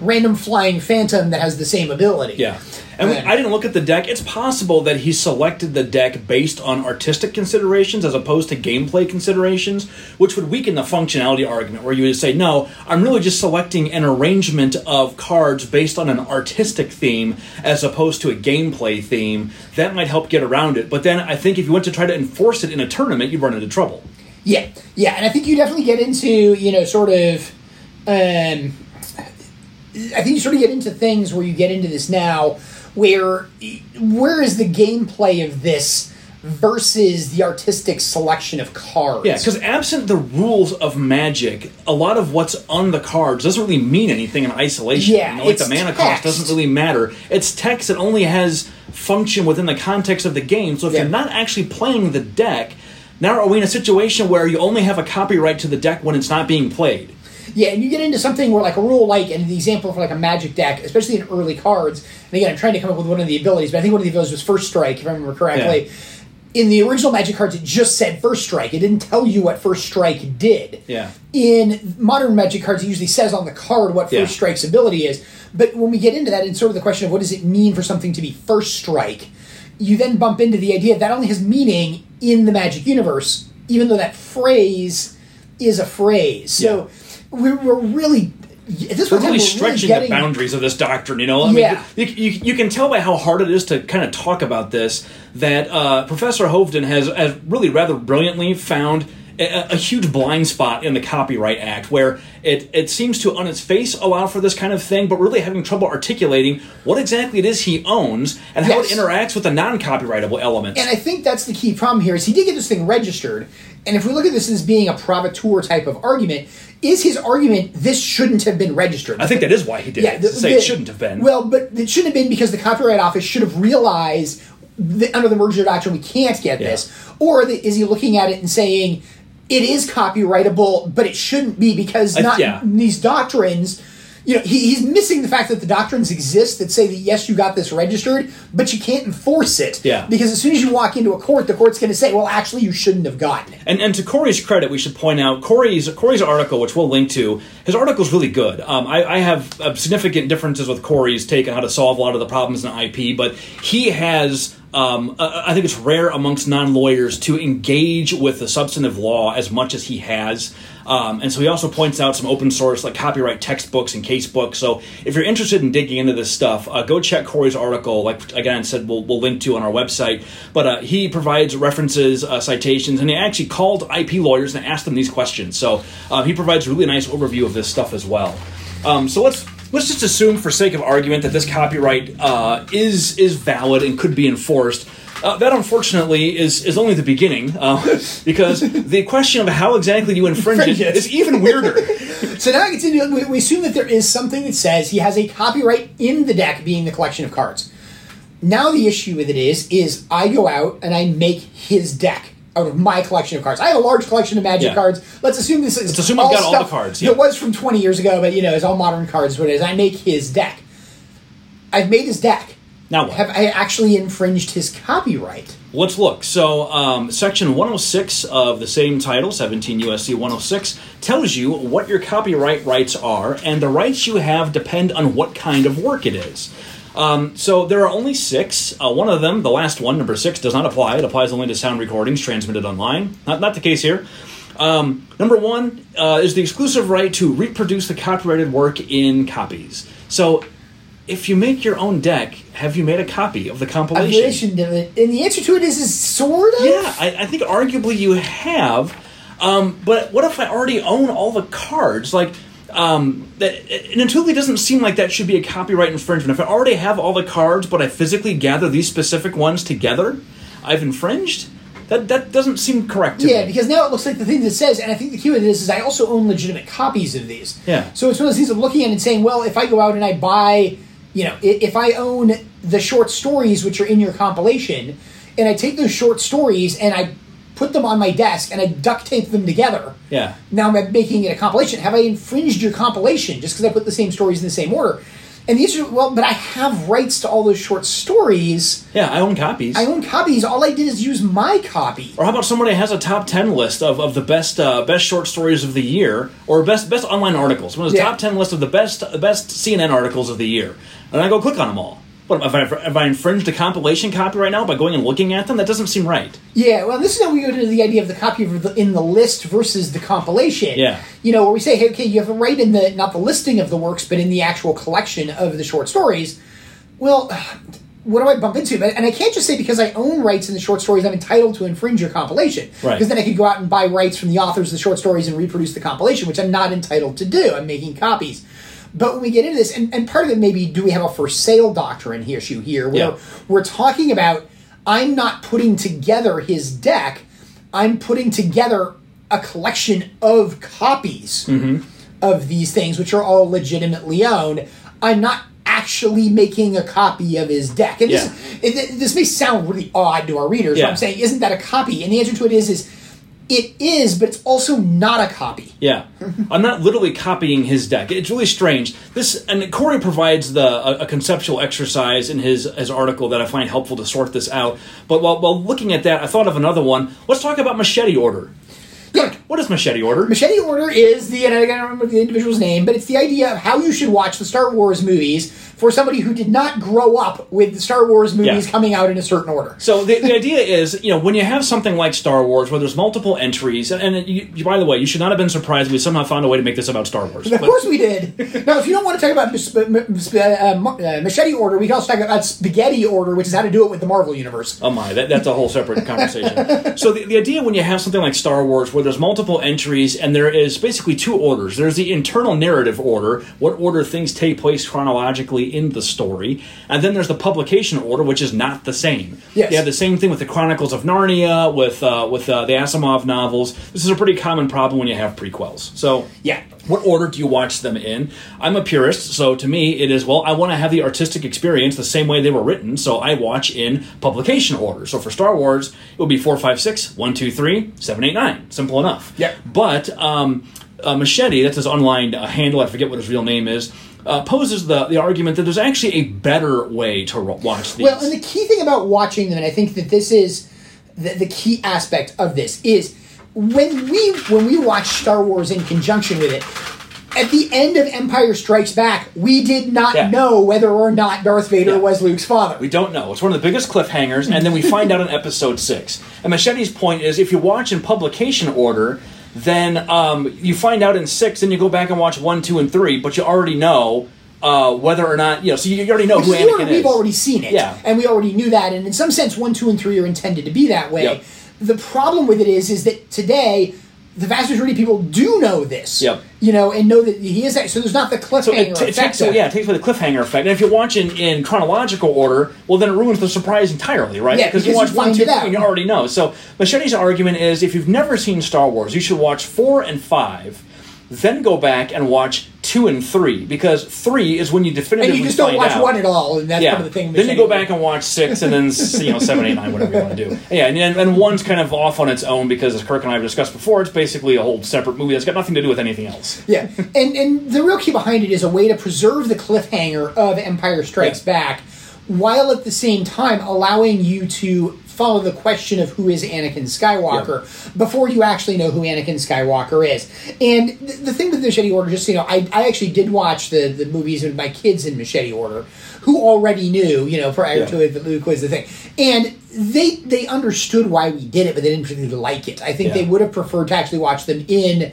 random flying phantom that has the same ability. Yeah. And I didn't look at the deck. It's possible that he selected the deck based on artistic considerations as opposed to gameplay considerations, which would weaken the functionality argument where you would say, no, I'm really just selecting an arrangement of cards based on an artistic theme as opposed to a gameplay theme. That might help get around it. But then I think if you went to try to enforce it in a tournament, you'd run into trouble. Yeah. Yeah. And I think you definitely get into, you know, sort of... I think you sort of get into things where you get into this now where is the gameplay of this versus the artistic selection of cards. Yeah, because absent the rules of Magic, a lot of what's on the cards doesn't really mean anything in isolation. Yeah, you know, like the mana cost doesn't really matter. It's text that only has function within the context of the game. So if you're not actually playing the deck, now are we in a situation where you only have a copyright to the deck when it's not being played? Yeah, and you get into something where, like, a rule, like, and the example for, like, a Magic deck, especially in early cards, and again, I'm trying to come up with one of the abilities, but I think one of the abilities was First Strike, if I remember correctly. Yeah. In the original Magic cards, it just said First Strike. It didn't tell you what First Strike did. Yeah. In modern Magic cards, it usually says on the card what First Strike's ability is. But when we get into that, it's sort of the question of what does it mean for something to be First Strike, you then bump into the idea that only has meaning in the Magic universe, even though that phrase is a phrase. So... Yeah. We're really... We're really stretching the boundaries of this doctrine, you know? I mean, you can tell by how hard it is to kind of talk about this that Professor Hovden has really rather brilliantly found a huge blind spot in the Copyright Act where it seems to, on its face, allow for this kind of thing, but really having trouble articulating what exactly it is he owns and how it interacts with the non-copyrightable elements. And I think that's the key problem here is he did get this thing registered, and if we look at this as being a provocateur type of argument... Is his argument, this shouldn't have been registered? I think that is why he did it. It shouldn't have been. Well, but it shouldn't have been because the Copyright Office should have realized that under the merger doctrine we can't get this. Or is he looking at it and saying, it is copyrightable, but it shouldn't be because these doctrines... You know, he's missing the fact that the doctrines exist that say that, yes, you got this registered, but you can't enforce it. Yeah. Because as soon as you walk into a court, the court's going to say, well, actually, you shouldn't have gotten it. And to Cory's credit, we should point out, Cory's article, which we'll link to, his article's really good. I have significant differences with Cory's take on how to solve a lot of the problems in IP, but he has... I think it's rare amongst non-lawyers to engage with the substantive law as much as he has. And so he also points out some open source like copyright textbooks and case books. So if you're interested in digging into this stuff, go check Cory's article, like again said, we'll link to on our website. But he provides references, citations, and he actually called IP lawyers and asked them these questions. So he provides a really nice overview of this stuff as well. So let's just assume for sake of argument that this copyright is valid and could be enforced. That, unfortunately, is only the beginning, because the question of how exactly you infringe it is even weirder. So now it gets into, we assume that there is something that says he has a copyright in the deck being the collection of cards. Now the issue with it is I go out and I make his deck out of my collection of cards. I have a large collection of Magic cards. Let's assume this is I've got all the cards. Yeah. It was from 20 years ago, but, you know, it's all modern cards. What it is, I make his deck. I've made his deck. Now what? Have I actually infringed his copyright? Let's look. So Section 106 of the same title, 17 U.S.C. 106, tells you what your copyright rights are, and the rights you have depend on what kind of work it is. So there are only 6. One of them, the last one, number 6, does not apply. It applies only to sound recordings transmitted online. Not the case here. Number 1 is the exclusive right to reproduce the copyrighted work in copies. So if you make your own deck, have you made a copy of the compilation? And the answer to it is sort of? Yeah, I think arguably you have. But what if I already own all the cards? Like... that it intuitively doesn't seem like that should be a copyright infringement. If I already have all the cards, but I physically gather these specific ones together, I've infringed? That doesn't seem correct to me. Yeah, because now it looks like the thing that says, and I think the key with this is I also own legitimate copies of these. Yeah. So it's one of those things of looking at it and saying, well, if I go out and I buy, you know, if I own the short stories which are in your compilation... and I take those short stories and I put them on my desk and I duct tape them together. Yeah. Now I'm making it a compilation. Have I infringed your compilation just because I put the same stories in the same order? And the answer is, well, but I have rights to all those short stories. Yeah, I own copies. I own copies. All I did is use my copy. Or how about somebody has a top 10 list of the best short stories of the year, or best online articles. One of the top 10 list of the best CNN articles of the year. And I go click on them all. What, have I infringed the compilation copy right now by going and looking at them? That doesn't seem right. Yeah, well, this is how we go to the idea of the copy in the list versus the compilation. Yeah. You know, where we say, hey, okay, you have a right in the, not the listing of the works, but in the actual collection of the short stories. Well, what do I bump into? And I can't just say because I own rights in the short stories, I'm entitled to infringe your compilation. Right. Because then I could go out and buy rights from the authors of the short stories and reproduce the compilation, which I'm not entitled to do. I'm making copies. But when we get into this, and part of it may be, do we have a for sale doctrine issue here, where we're talking about, I'm not putting together his deck, I'm putting together a collection of copies of these things, which are all legitimately owned. I'm not actually making a copy of his deck. And this may sound really odd to our readers, but I'm saying, isn't that a copy? And the answer to it is it is, but it's also not a copy. Yeah. I'm not literally copying his deck. It's really strange. This, and Cory provides a conceptual exercise in his article that I find helpful to sort this out. But while looking at that, I thought of another one. Let's talk about Machete Order. Kirk, what is Machete Order? Machete Order is and I don't remember the individual's name, but it's the idea of how you should watch the Star Wars movies for somebody who did not grow up with the Star Wars movies coming out in a certain order. So the idea is, you know, when you have something like Star Wars, where there's multiple entries, and you, by the way, you should not have been surprised we somehow found a way to make this about Star Wars. Of course we did. Now, if you don't want to talk about Machete Order, we can also talk about Spaghetti Order, which is how to do it with the Marvel Universe. Oh my, that's a whole separate conversation. So the idea when you have something like Star Wars, where there's multiple entries, and there is basically two orders. There's the internal narrative order, what order things take place chronologically in the story, and then there's the publication order, which is not the same. Yes. They have the same thing with the Chronicles of Narnia, with the Asimov novels. This is a pretty common problem when you have prequels. So, yeah. What order do you watch them in? I'm a purist, so to me it is, well, I want to have the artistic experience the same way they were written, so I watch in publication order. So for Star Wars, it would be 4, 5, 6, 1, 2, 3, 7, 8, 9. Simple enough. Yeah. But Machete, that's his online handle, I forget what his real name is, poses the argument that there's actually a better way to watch these. Well, and the key thing about watching them, and I think that this is the key aspect of this, is when we watch Star Wars in conjunction with it, at the end of Empire Strikes Back, we did not know whether or not Darth Vader was Luke's father. We don't know. It's one of the biggest cliffhangers, and then we find out in Episode 6. And Machete's point is, if you watch in publication order, then you find out in 6, then you go back and watch 1, 2, and 3, but you already know whether or not, you know, so you already know who Anakin is. We've already seen it, and we already knew that, and in some sense, 1, 2, and 3 are intended to be that way. Yep. The problem with it is that today, the vast majority of people do know this, you know, and know that he is that. So there's not the cliffhanger effect. It takes away the cliffhanger effect. And if you watch in chronological order, well, then it ruins the surprise entirely, right? Yeah, because you watch 1, 2, 3, and you already know. So Machete's argument is, if you've never seen Star Wars, you should watch 4 and 5, then go back and watch 2 and 3, because 3 is when you definitively find out. And you just don't watch 1 at all, and that's part of the thing. Then you go back and watch 6, and then 7, 8, 9, whatever you want to do. Yeah, and 1's kind of off on its own because, as Kirk and I have discussed before, it's basically a whole separate movie that's got nothing to do with anything else. Yeah, and the real key behind it is a way to preserve the cliffhanger of Empire Strikes Back, while at the same time allowing you to follow the question of who is Anakin Skywalker before you actually know who Anakin Skywalker is. And the thing with Machete Order, just, you know, I actually did watch the movies with my kids in Machete Order, who already knew, you know, prior to it that Luke was the thing. And they understood why we did it, but they didn't particularly like it. I think they would have preferred to actually watch them in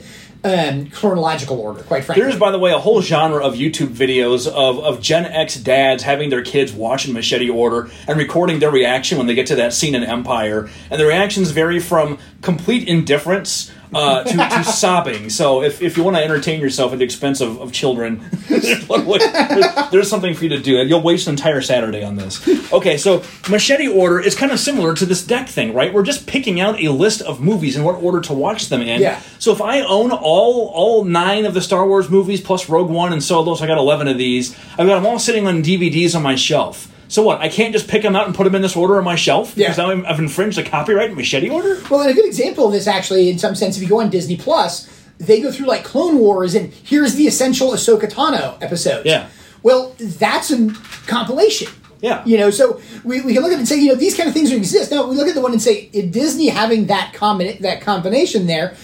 chronological order, quite frankly. There's, by the way, a whole genre of YouTube videos of Gen X dads having their kids watching Machete Order and recording their reaction when they get to that scene in Empire. And the reactions vary from complete indifference to sobbing. So if you want to entertain yourself at the expense of children, there's something for you to do. You'll waste an entire Saturday on this. Okay, so Machete Order is kind of similar to this deck thing, right? We're just picking out a list of movies and what order to watch them in. Yeah. So if I own all 9 of the Star Wars movies plus Rogue One and Solo, so I got 11 of these. I've got them all sitting on DVDs on my shelf. So what? I can't just pick them out and put them in this order on my shelf because now I've infringed the copyright in Machete Order? Well, and a good example of this, actually, in some sense, if you go on Disney Plus, they go through like Clone Wars and here's the essential Ahsoka Tano episodes. Yeah. Well, that's a compilation. Yeah. You know, so we can look at it and say, you know, these kind of things exist. Now, we look at the one and say, Disney having that combination there,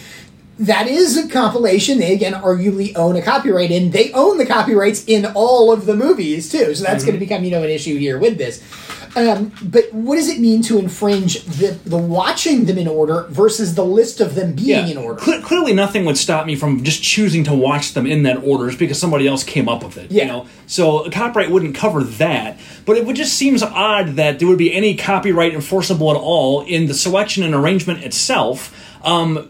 that is a compilation. They, again, arguably own a copyright in. They own the copyrights in all of the movies, too. So that's going to become, you know, an issue here with this. But what does it mean to infringe the watching them in order versus the list of them being in order? Clearly nothing would stop me from just choosing to watch them in that order just because somebody else came up with it. Yeah. You know? So copyright wouldn't cover that. But it would just seems odd that there would be any copyright enforceable at all in the selection and arrangement itself.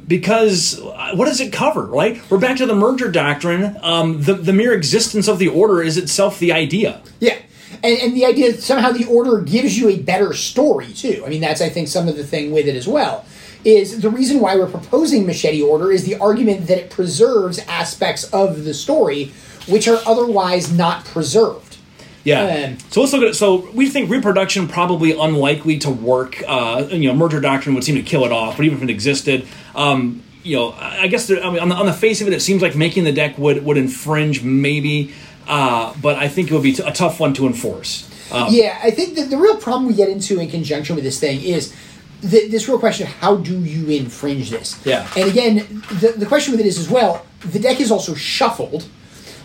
Because what does it cover, right? We're back to the merger doctrine. The mere existence of the order is itself the idea. Yeah. And the idea that somehow the order gives you a better story, too. I mean, that's, I think, some of the thing with it as well, is the reason why we're proposing Machete Order is the argument that it preserves aspects of the story which are otherwise not preserved. Yeah. So let's look at it. So we think reproduction probably unlikely to work. You know, merger doctrine would seem to kill it off, but even if it existed... you know, I guess on the face of it, it seems like making the deck would infringe maybe... but I think it would be a tough one to enforce. Yeah, I think that the real problem we get into in conjunction with this thing is this real question of how do you infringe this? Yeah. And again, the question with it is as well, the deck is also shuffled.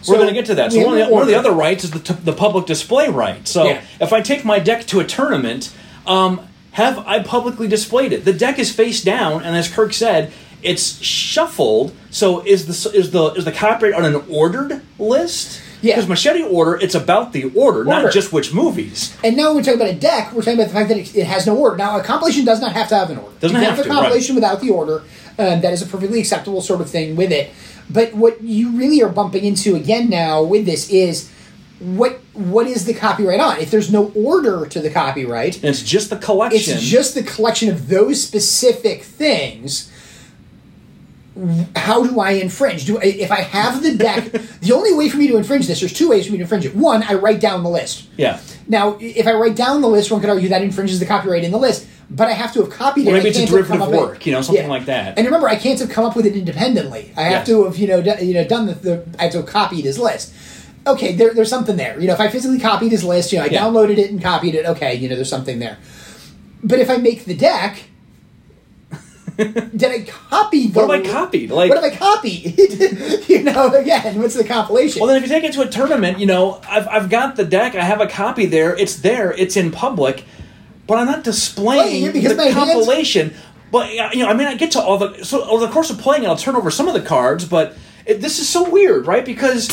So we're going to get to that. So one of the other rights is the public display right. So if I take my deck to a tournament, have I publicly displayed it? The deck is face down, and as Kirk said, it's shuffled. So is the copyright on an ordered list? Yeah. Because Machete Order, it's about the order, not just which movies. And now when we're talking about a deck, we're talking about the fact that it has no order. Now, a compilation does not have to have an order. Doesn't have to, right. You can have a compilation without the order. That is a perfectly acceptable sort of thing with it. But what you really are bumping into again now with this is what is the copyright on? If there's no order to the copyright... And it's just the collection. It's just the collection of those specific things... How do I infringe? If I have the deck, the only way for me to infringe this, there's two ways for me to infringe it. One, I write down the list. Yeah. Now, if I write down the list, one could argue that infringes the copyright in the list, but I have to have copied it. Maybe it's a derivative work, you know, something like that. And remember, I can't have come up with it independently. I have to have, done I have to have copied his list. Okay, there's something there. You know, if I physically copied his list, you know, I downloaded it and copied it. Okay, you know, there's something there. But if I make the deck... Did I copy the... What have I copied? Like, what have I copied? You know, again, what's the compilation? Well, then if you take it to a tournament, you know, I've got the deck, I have a copy there, it's in public, but I'm not displaying the compilation. But, you know, I mean, I get to all the... So over the course of playing, I'll turn over some of the cards, but this is so weird, right? Because...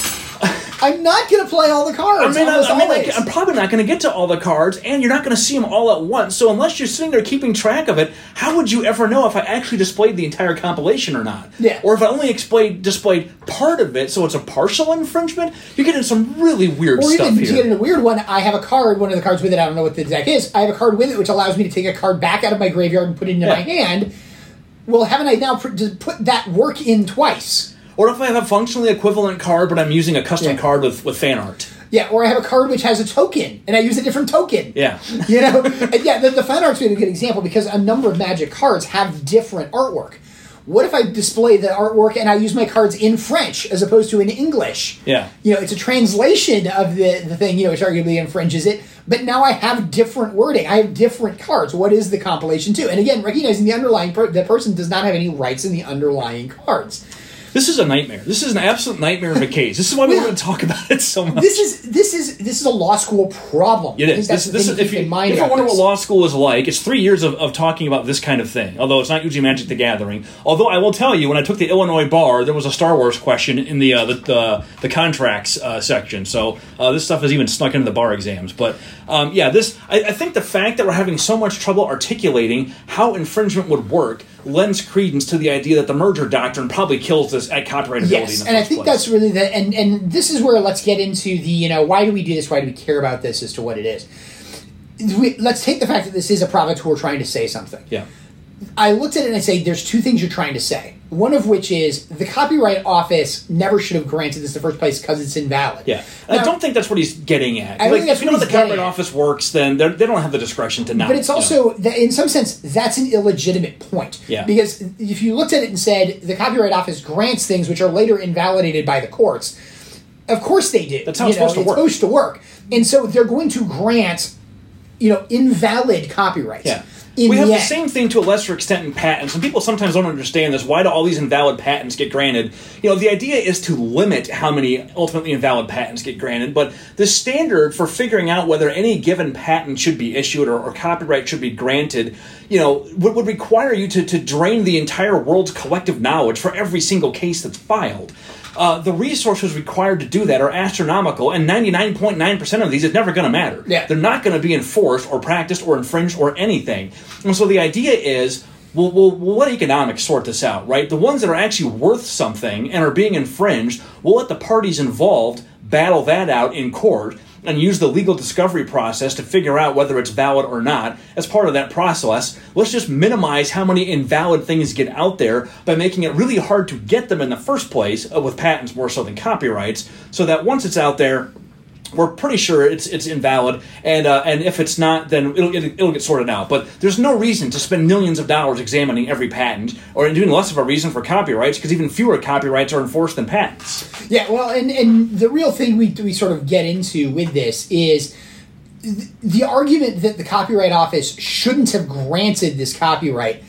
I'm not going to play all the cards. I'm probably not going to get to all the cards, and you're not going to see them all at once. So unless you're sitting there keeping track of it, how would you ever know if I actually displayed the entire compilation or not? Yeah. Or if I only displayed part of it, so it's a partial infringement? You're getting some really weird stuff here. Or even to get into a weird one, I have a card, one of the cards with it, I don't know what the deck is, I have a card with it which allows me to take a card back out of my graveyard and put it into my hand. Well, haven't I now put that work in twice? Or if I have a functionally equivalent card, but I'm using a custom card with fan art. Yeah, or I have a card which has a token, and I use a different token. Yeah. You know? The fan art's been a good example because a number of Magic cards have different artwork. What if I display the artwork and I use my cards in French as opposed to in English? Yeah. You know, it's a translation of the thing, you know, which arguably infringes it. But now I have different wording. I have different cards. What is the compilation to? And again, recognizing the underlying... the person does not have any rights in the underlying cards. This is a nightmare. This is an absolute nightmare of a case. This is why we want to talk about it so much. This is a law school problem. It is. If you wonder what law school is like, it's 3 years of talking about this kind of thing, although it's not usually Magic the Gathering. Although I will tell you, when I took the Illinois bar, there was a Star Wars question in the contracts section. So this stuff is even snuck into the bar exams. But I think the fact that we're having so much trouble articulating how infringement would work lends credence to the idea that the merger doctrine probably kills this at copyrightability. Yes, and I think that's really the and this is where let's get into the, you know, why do we do this? Why do we care about this as to what it is? Let's take the fact that this is a provocateur trying to say something. Yeah. I looked at it and I say, there's two things you're trying to say. One of which is the Copyright Office never should have granted this in the first place because it's invalid. Yeah. Now, I don't think that's what he's getting at. I think that's what he's getting at. If you know how the Copyright Office works, then they don't have the discretion to not. But it's also, in some sense, that's an illegitimate point. Yeah. Because if you looked at it and said the Copyright Office grants things which are later invalidated by the courts, of course they do. That's how it's supposed to work. It's supposed to work. And so they're going to grant, invalid copyrights. Yeah. We have the same thing to a lesser extent in patents, and people sometimes don't understand this. Why do all these invalid patents get granted? The idea is to limit how many ultimately invalid patents get granted, but the standard for figuring out whether any given patent should be issued or copyright should be granted, would require you to drain the entire world's collective knowledge for every single case that's filed. The resources required to do that are astronomical, and 99.9% of these is never going to matter. Yeah. They're not going to be enforced or practiced or infringed or anything. And so the idea is, we'll let economics sort this out, right? The ones that are actually worth something and are being infringed, we'll let the parties involved battle that out in court and use the legal discovery process to figure out whether it's valid or not. As part of that process, let's just minimize how many invalid things get out there by making it really hard to get them in the first place, with patents more so than copyrights, so that once it's out there, we're pretty sure it's invalid, and if it's not, then it'll get sorted out. But there's no reason to spend millions of dollars examining every patent, or doing less of a reason for copyrights, because even fewer copyrights are enforced than patents. Yeah, well, and the real thing we sort of get into with this is the argument that the Copyright Office shouldn't have granted this copyright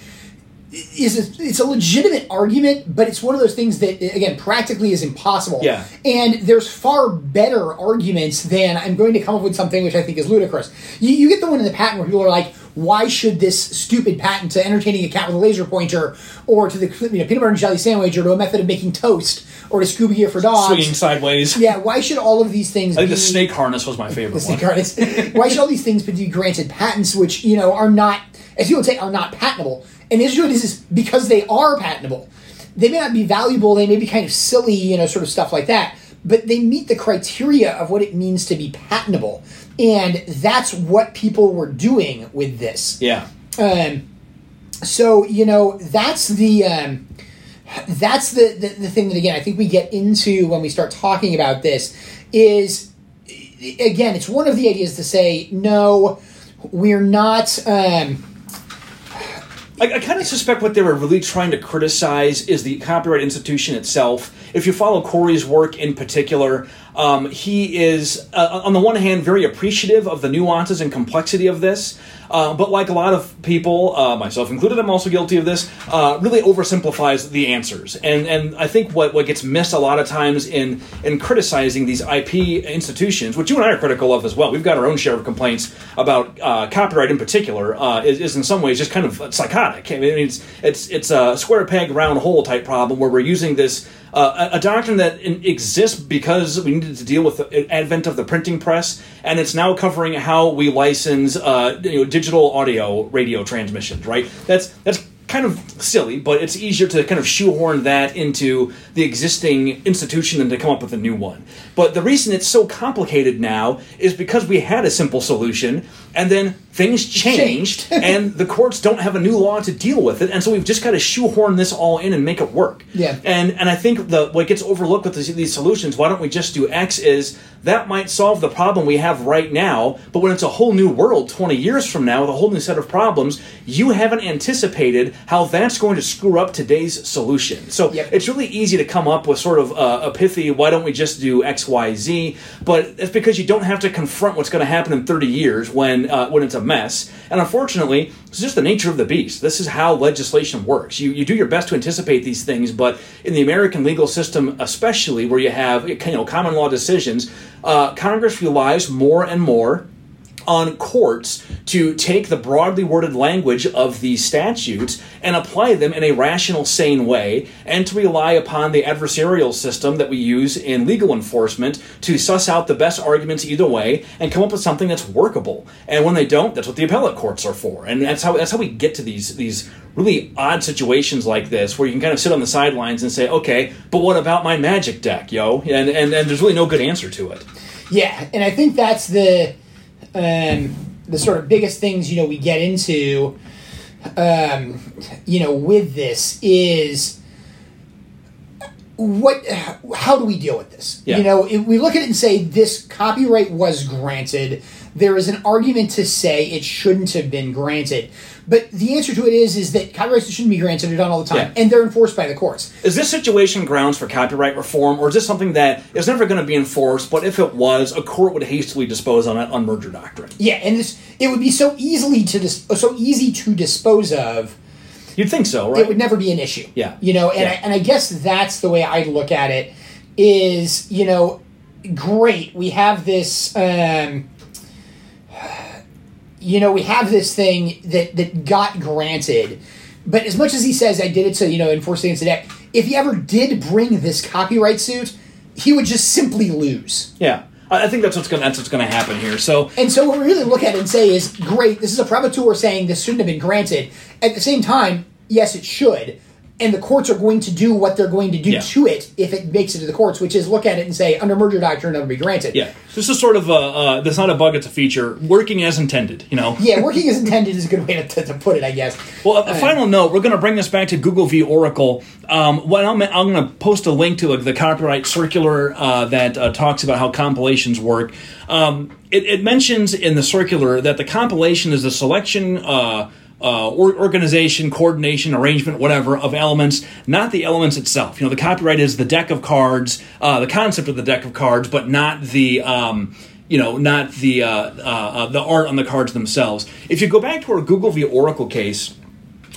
it's a legitimate argument, but it's one of those things that, again, practically is impossible. Yeah. And there's far better arguments than I'm going to come up with something which I think is ludicrous. You get the one in the patent where people are like, why should this stupid patent to entertaining a cat with a laser pointer, or to the peanut butter and jelly sandwich, or to a method of making toast, or to scuba gear for dogs. Swinging sideways. Yeah, why should all of these things I think the snake harness was my favorite one. Why should all these things be granted patents which, are not, as you would say, are not patentable? And the issue is because they are patentable. They may not be valuable, they may be kind of silly, sort of stuff like that, but they meet the criteria of what it means to be patentable. And that's what people were doing with this. Yeah. So, that's the thing that, again, I think we get into when we start talking about this is, again, it's one of the ideas to say, no, we're not... I kind of suspect what they were really trying to criticize is the copyright institution itself. If you follow Cory's work in particular, he is, on the one hand, very appreciative of the nuances and complexity of this, but like a lot of people, myself included, I'm also guilty of this, really oversimplifies the answers. And I think what gets missed a lot of times in criticizing these IP institutions, which you and I are critical of as well, we've got our own share of complaints about copyright in particular, is in some ways just kind of psychotic. I mean, it's a square peg, round hole type problem where we're using this a doctrine that exists because we needed to deal with the advent of the printing press, and it's now covering how we license digital audio radio transmissions, right? That's kind of silly, but it's easier to kind of shoehorn that into the existing institution than to come up with a new one. But the reason it's so complicated now is because we had a simple solution, and then things changed, and the courts don't have a new law to deal with it, and so we've just got to shoehorn this all in and make it work. Yeah. And I think what gets overlooked with these solutions, why don't we just do X, is that might solve the problem we have right now, but when it's a whole new world 20 years from now with a whole new set of problems, you haven't anticipated how that's going to screw up today's solution. So It's really easy to come up with sort of a pithy, why don't we just do X, Y, Z? But it's because you don't have to confront what's going to happen in 30 years when it's a mess. And unfortunately, it's just the nature of the beast. This is how legislation works. You do your best to anticipate these things, but in the American legal system especially, where you have common law decisions, Congress relies more and more on courts to take the broadly worded language of these statutes and apply them in a rational, sane way, and to rely upon the adversarial system that we use in legal enforcement to suss out the best arguments either way and come up with something that's workable. And when they don't, that's what the appellate courts are for. And that's how we get to these really odd situations like this, where you can kind of sit on the sidelines and say, okay, but what about my Magic deck, yo? And there's really no good answer to it. Yeah, and I think that's the sort of biggest things we get into with this is how do we deal with this? Yeah. You know, if we look at it and say this copyright was granted, there is an argument to say it shouldn't have been granted. But the answer to it is that copyrights shouldn't be granted. They're done all the time. Yeah. And they're enforced by the courts. Is this situation grounds for copyright reform, or is this something that is never going to be enforced, but if it was, a court would hastily dispose on it on merger doctrine? Yeah, and it would be so easy to dispose of. You'd think so, right? It would never be an issue. Yeah. I guess that's the way I look at it is, great, we have this... we have this thing that got granted, but as much as he says, I did it to, enforce the incident, if he ever did bring this copyright suit, he would just simply lose. Yeah. I think that's what's going to happen here. So what we really look at and say is, great, this is a provocateur saying this shouldn't have been granted. At the same time, yes, it should. And the courts are going to do what they're going to do to it if it makes it to the courts, which is look at it and say, under merger doctrine, it'll be granted. Yeah. This is sort of that's not a bug, it's a feature. Working as intended, Yeah, working as intended is a good way to put it, I guess. Well, a final note, we're going to bring this back to Google v. Oracle. I'm going to post a link to the copyright circular that talks about how compilations work. It mentions in the circular that the compilation is the selection... organization, coordination, arrangement, whatever, of elements, not the elements itself. The copyright is the deck of cards, the concept of the deck of cards, but not the... not the art on the cards themselves. If you go back to our Google v. Oracle case,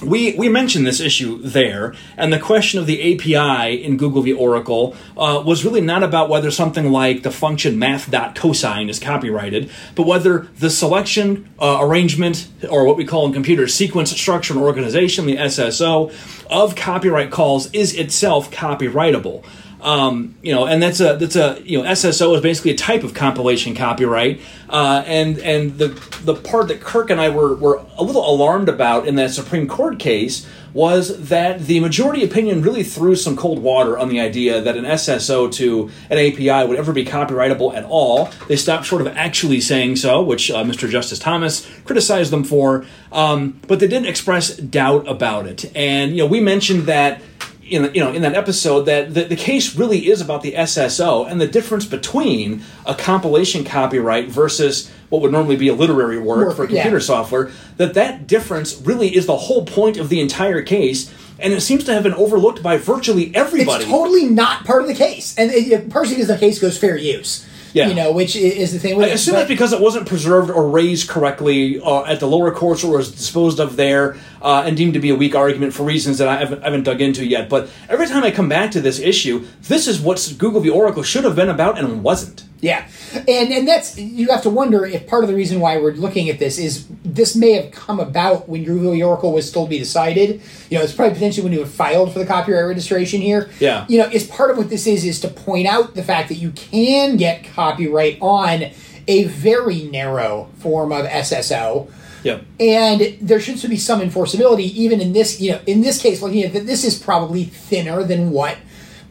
we mentioned this issue there, and the question of the API in Google v. Oracle was really not about whether something like the function math.cosine is copyrighted, but whether the selection, arrangement, or what we call in computers sequence, structure, and organization, the SSO, of copyright calls is itself copyrightable. And that's SSO is basically a type of compilation copyright. And the part that Kirk and I were a little alarmed about in that Supreme Court case was that the majority opinion really threw some cold water on the idea that an SSO to an API would ever be copyrightable at all. They stopped short of actually saying so, which Mr. Justice Thomas criticized them for. But they did express doubt about it. And, we mentioned that, in that episode, that the case really is about the SSO and the difference between a compilation copyright versus what would normally be a literary work for computer software, that difference really is the whole point of the entire case, and it seems to have been overlooked by virtually everybody. It's totally not part of the case, and parsing as the case goes fair use. Yeah. Which is the thing with it. I assume that's because it wasn't preserved or raised correctly at the lower courts or was disposed of there and deemed to be a weak argument for reasons that I haven't dug into yet. But every time I come back to this issue, this is what Google v. Oracle should have been about and wasn't. Yeah. And that's, you have to wonder if part of the reason why we're looking at this is this may have come about when Google v. Oracle was still to be decided. It's probably potentially when you have filed for the copyright registration here. Yeah. It's part of what this is to point out the fact that you can get copyright on a very narrow form of SSO. Yep. And there should be some enforceability even in this, in this case, looking at that this is probably thinner than what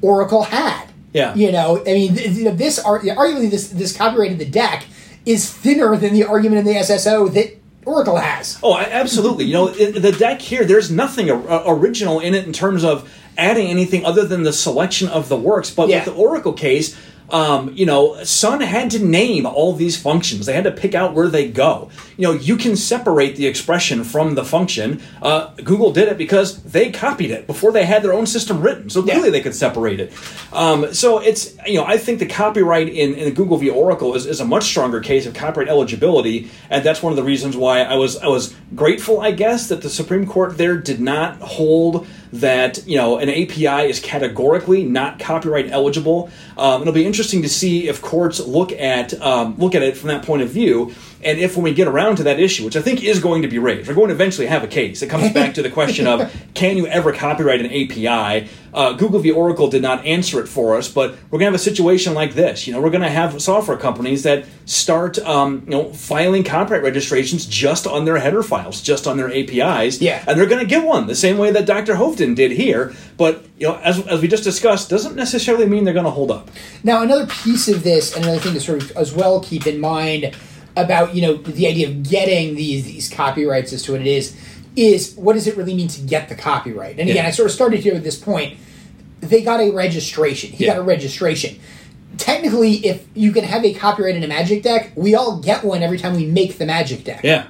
Oracle had. Yeah. Arguably this copyright in the deck is thinner than the argument in the SSO that Oracle has. Oh, absolutely. The deck here, there's nothing original in it in terms of adding anything other than the selection of the works. But with the Oracle case, Sun had to name all these functions. They had to pick out where they go. You can separate the expression from the function. Google did it because they copied it before they had their own system written. So clearly they could separate it. So it's, I think the copyright in Google v. Oracle is a much stronger case of copyright eligibility. And that's one of the reasons why I was grateful, I guess, that the Supreme Court there did not hold that, an API is categorically not copyright eligible. It'll be interesting to see if courts look at it from that point of view, and if when we get around to that issue, which I think is going to be raised, we're going to eventually have a case. It comes back to the question of, can you ever copyright an API? Google v. Oracle did not answer it for us, but we're going to have a situation like this. We're going to have software companies that start filing copyright registrations just on their header files, just on their APIs, and they're going to get one the same way that Dr. Hovden did here. But as we just discussed, doesn't necessarily mean they're going to hold up. Now, another piece of this, and another thing to sort of as well keep in mind about the idea of getting these copyrights as to what it is is what does it really mean to get the copyright? And again, I sort of started here at this point. They got a registration. He got a registration. Technically, if you can have a copyright in a Magic deck, we all get one every time we make the Magic deck. Yeah.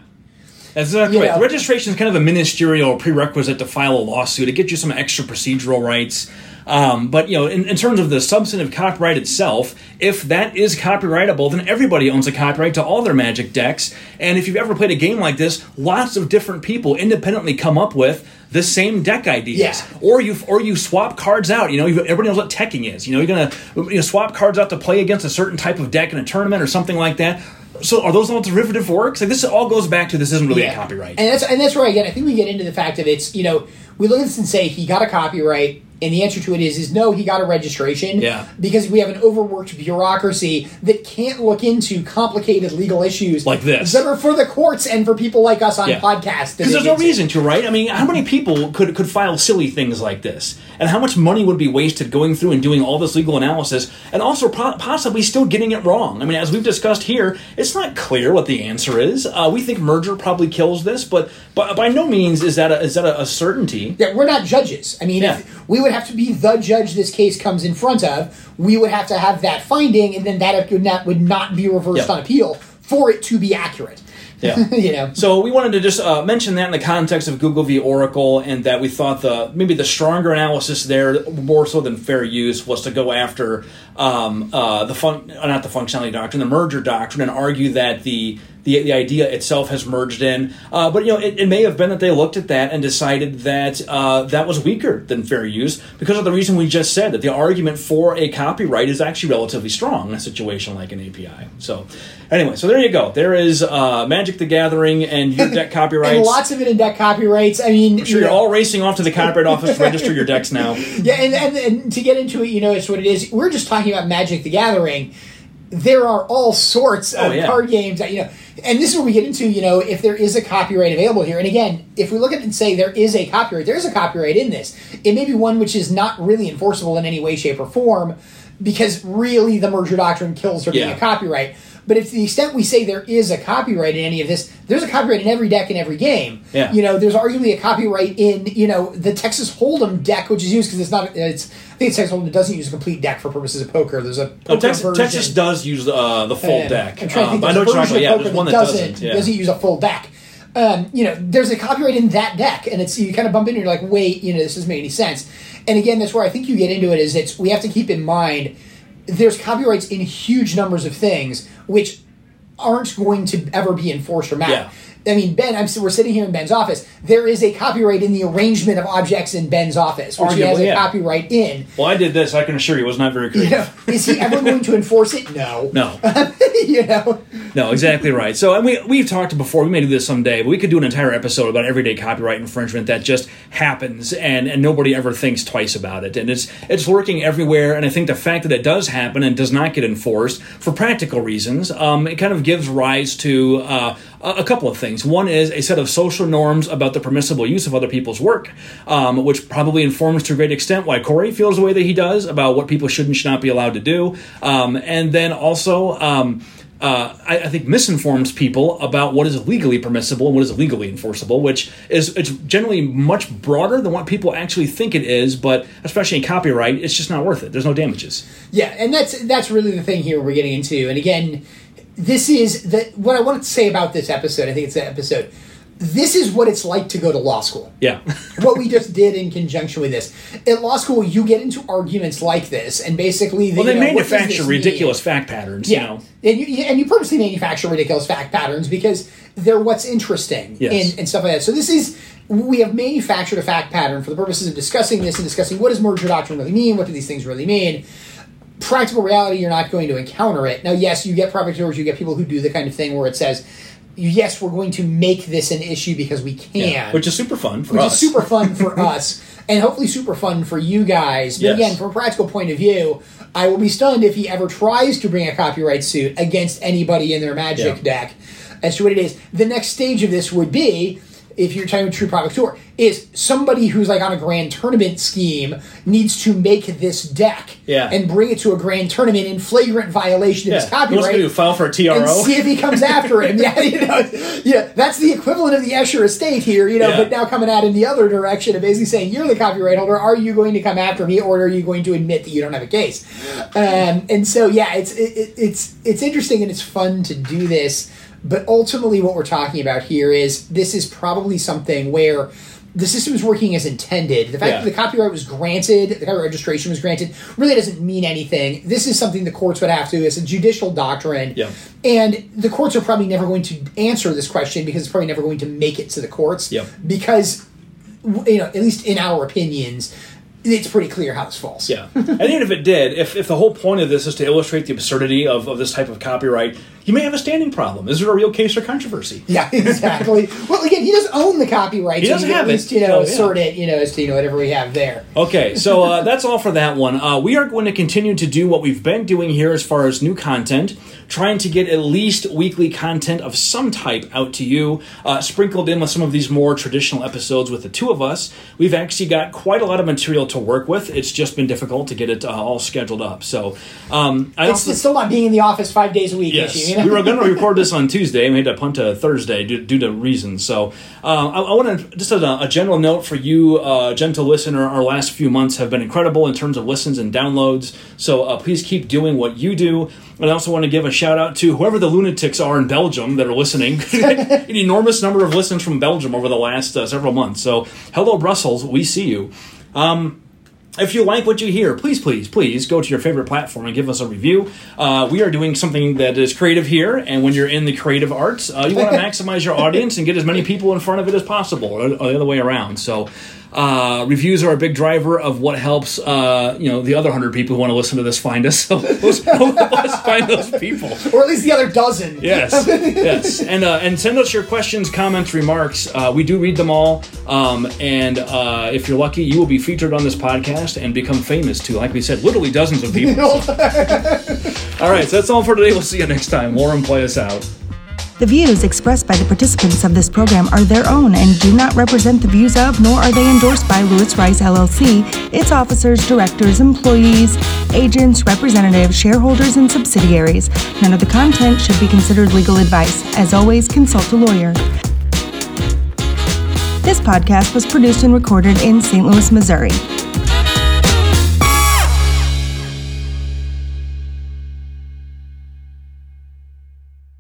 That's exactly right. The registration is kind of a ministerial prerequisite to file a lawsuit. It gets you some extra procedural rights. But, you know, in terms of the substantive copyright itself, if that is copyrightable, then everybody owns a copyright to all their Magic decks. And if you've ever played a game like this, lots of different people independently come up with the same deck ideas. Yeah. Or you swap cards out. You know, everybody knows what teching is. You know, you're going to swap cards out to play against a certain type of deck in a tournament or something like that. So are those all derivative works? Like, this all goes back to this isn't really a copyright. And that's where, again, I think we get into the fact that it's, you know, we look at this and say he got a copyright, and the answer to it is no, he got a registration. Yeah. Because we have an overworked bureaucracy that can't look into complicated legal issues. Like this. That are for the courts and for people like us on podcasts. Because there's no reason to, right? I mean, how many people could file silly things like this? And how much money would be wasted going through and doing all this legal analysis and also possibly still getting it wrong? I mean, as we've discussed here, it's not clear what the answer is. We think merger probably kills this, but by no means is that a certainty. Yeah, we're not judges. I mean, if we would have to be the judge this case comes in front of, we would have to have that finding, and then that would not be reversed on appeal for it to be accurate. Yeah. You know. So we wanted to just mention that in the context of Google v. Oracle, and that we thought maybe the stronger analysis there, more so than fair use, was to go after the functionality doctrine, the merger doctrine, and argue that the idea itself has merged in. But, you know, it may have been that they looked at that and decided that that was weaker than fair use because of the reason we just said, that the argument for a copyright is actually relatively strong in a situation like an API. So, anyway, so there you go. There is Magic the Gathering and your deck copyrights. And lots of it in deck copyrights. I mean, I'm sure you're all racing off to the copyright office to register your decks now. Yeah, and to get into it, you know, it's what it is. We're just talking about Magic the Gathering. There are all sorts of card games that, you know, and this is where we get into, you know, if there is a copyright available here. And again, if we look at it and say there is a copyright in this, it may be one which is not really enforceable in any way, shape, or form, because really the merger doctrine kills there being a copyright. But if to the extent we say there is a copyright in any of this, there's a copyright in every deck in every game. Yeah. You know, there's arguably a copyright in, you know, the Texas Hold'em deck, which is used because I think it's Texas Hold'em doesn't use a complete deck for purposes of poker. There's a poker version. Texas does use the full deck. I'm trying to think. I know what you're talking about. There's one that doesn't. Yeah. Doesn't use a full deck. You know, there's a copyright in that deck, and it's you kind of bump into it, you're like, wait, you know, this doesn't make any sense. And again, that's where I think you get into it is we have to keep in mind. There's copyrights in huge numbers of things which aren't going to ever be enforced or mapped. Yeah. I mean, we're sitting here in Ben's office. There is a copyright in the arrangement of objects in Ben's office, which he has a copyright in. Well, I did this. I can assure you it was not very creative. You know, is he ever going to enforce it? No. You know? No, exactly right. So, and we've talked before, we may do this someday, but we could do an entire episode about everyday copyright infringement that just happens and nobody ever thinks twice about it. And it's lurking everywhere, and I think the fact that it does happen and does not get enforced for practical reasons, it kind of gives rise to a couple of things. One is a set of social norms about the permissible use of other people's work, which probably informs to a great extent why Cory feels the way that he does about what people should and should not be allowed to do. And then also, I think misinforms people about what is legally permissible and what is legally enforceable, which it's generally much broader than what people actually think it is, but especially in copyright, it's just not worth it. There's no damages. Yeah, and that's really the thing here we're getting into. And again, this is what I wanted to say about this episode. I think it's an episode. This is what it's like to go to law school. Yeah. What we just did in conjunction with this. At law school, you get into arguments like this, and basically... They manufacture ridiculous fact patterns, you know. And you purposely manufacture ridiculous fact patterns because they're what's interesting and stuff like that. So this is... We have manufactured a fact pattern for the purposes of discussing this and discussing what does merger doctrine really mean, what do these things really mean. Practical reality, you're not going to encounter it. Now, yes, you get provocateurs, you get people who do the kind of thing where it says... Yes, we're going to make this an issue because we can. Yeah, which is super fun for us. Which is super fun for us, and hopefully super fun for you guys. But again, from a practical point of view, I will be stunned if he ever tries to bring a copyright suit against anybody in their Magic deck as to what it is. The next stage of this would be, if you're talking a true provocateur, is somebody who's like on a grand tournament scheme needs to make this deck and bring it to a grand tournament in flagrant violation of his copyright. He file for a TRO and see if he comes after him. That's the equivalent of the Escher estate here, but now coming out in the other direction and basically saying, you're the copyright holder. Are you going to come after me, or are you going to admit that you don't have a case? And so, it's interesting and it's fun to do this. But ultimately what we're talking about here is this is probably something where the system is working as intended. The fact that the copyright was granted, the copyright registration was granted, really doesn't mean anything. This is something the courts would have to. It's a judicial doctrine. Yeah. And the courts are probably never going to answer this question because it's probably never going to make it to the courts. Yep. Because, at least in our opinions, it's pretty clear how this falls. Yeah. And even if it did, if the whole point of this is to illustrate the absurdity of this type of copyright, you may have a standing problem. Is there a real case or controversy? Yeah, exactly. Well, again, he doesn't own the copyright. He doesn't have it. At least, assert it, as to, whatever we have there. Okay, so that's all for that one. We are going to continue to do what we've been doing here as far as new content, trying to get at least weekly content of some type out to you, sprinkled in with some of these more traditional episodes with the two of us. We've actually got quite a lot of material to work with. It's just been difficult to get it all scheduled up. So it's still not being in the office 5 days a week issue. We were going to record this on Tuesday, and we had to punt to Thursday due to reasons. So I want to, just as a general note for you, gentle listener, our last few months have been incredible in terms of listens and downloads. So please keep doing what you do. And I also want to give a shout out to whoever the lunatics are in Belgium that are listening. An enormous number of listens from Belgium over the last several months. So hello, Brussels. We see you. If you like what you hear, please go to your favorite platform and give us a review. We are doing something that is creative here, and when you're in the creative arts, you want to maximize your audience and get as many people in front of it as possible, or the other way around. So reviews are a big driver of what helps the other 100 people who want to listen to this find us. So let's find those people, or at least the other dozen. Yes, and send us your questions, comments, remarks. We do read them all, and if you're lucky, you will be featured on this podcast and become famous too. Like we said, literally dozens of people. All right, so that's all for today. We'll see you next time. Lauren, play us out. The views expressed by the participants of this program are their own and do not represent the views of, nor are they endorsed by, Lewis Rice, LLC, its officers, directors, employees, agents, representatives, shareholders, and subsidiaries. None of the content should be considered legal advice. As always, consult a lawyer. This podcast was produced and recorded in St. Louis, Missouri.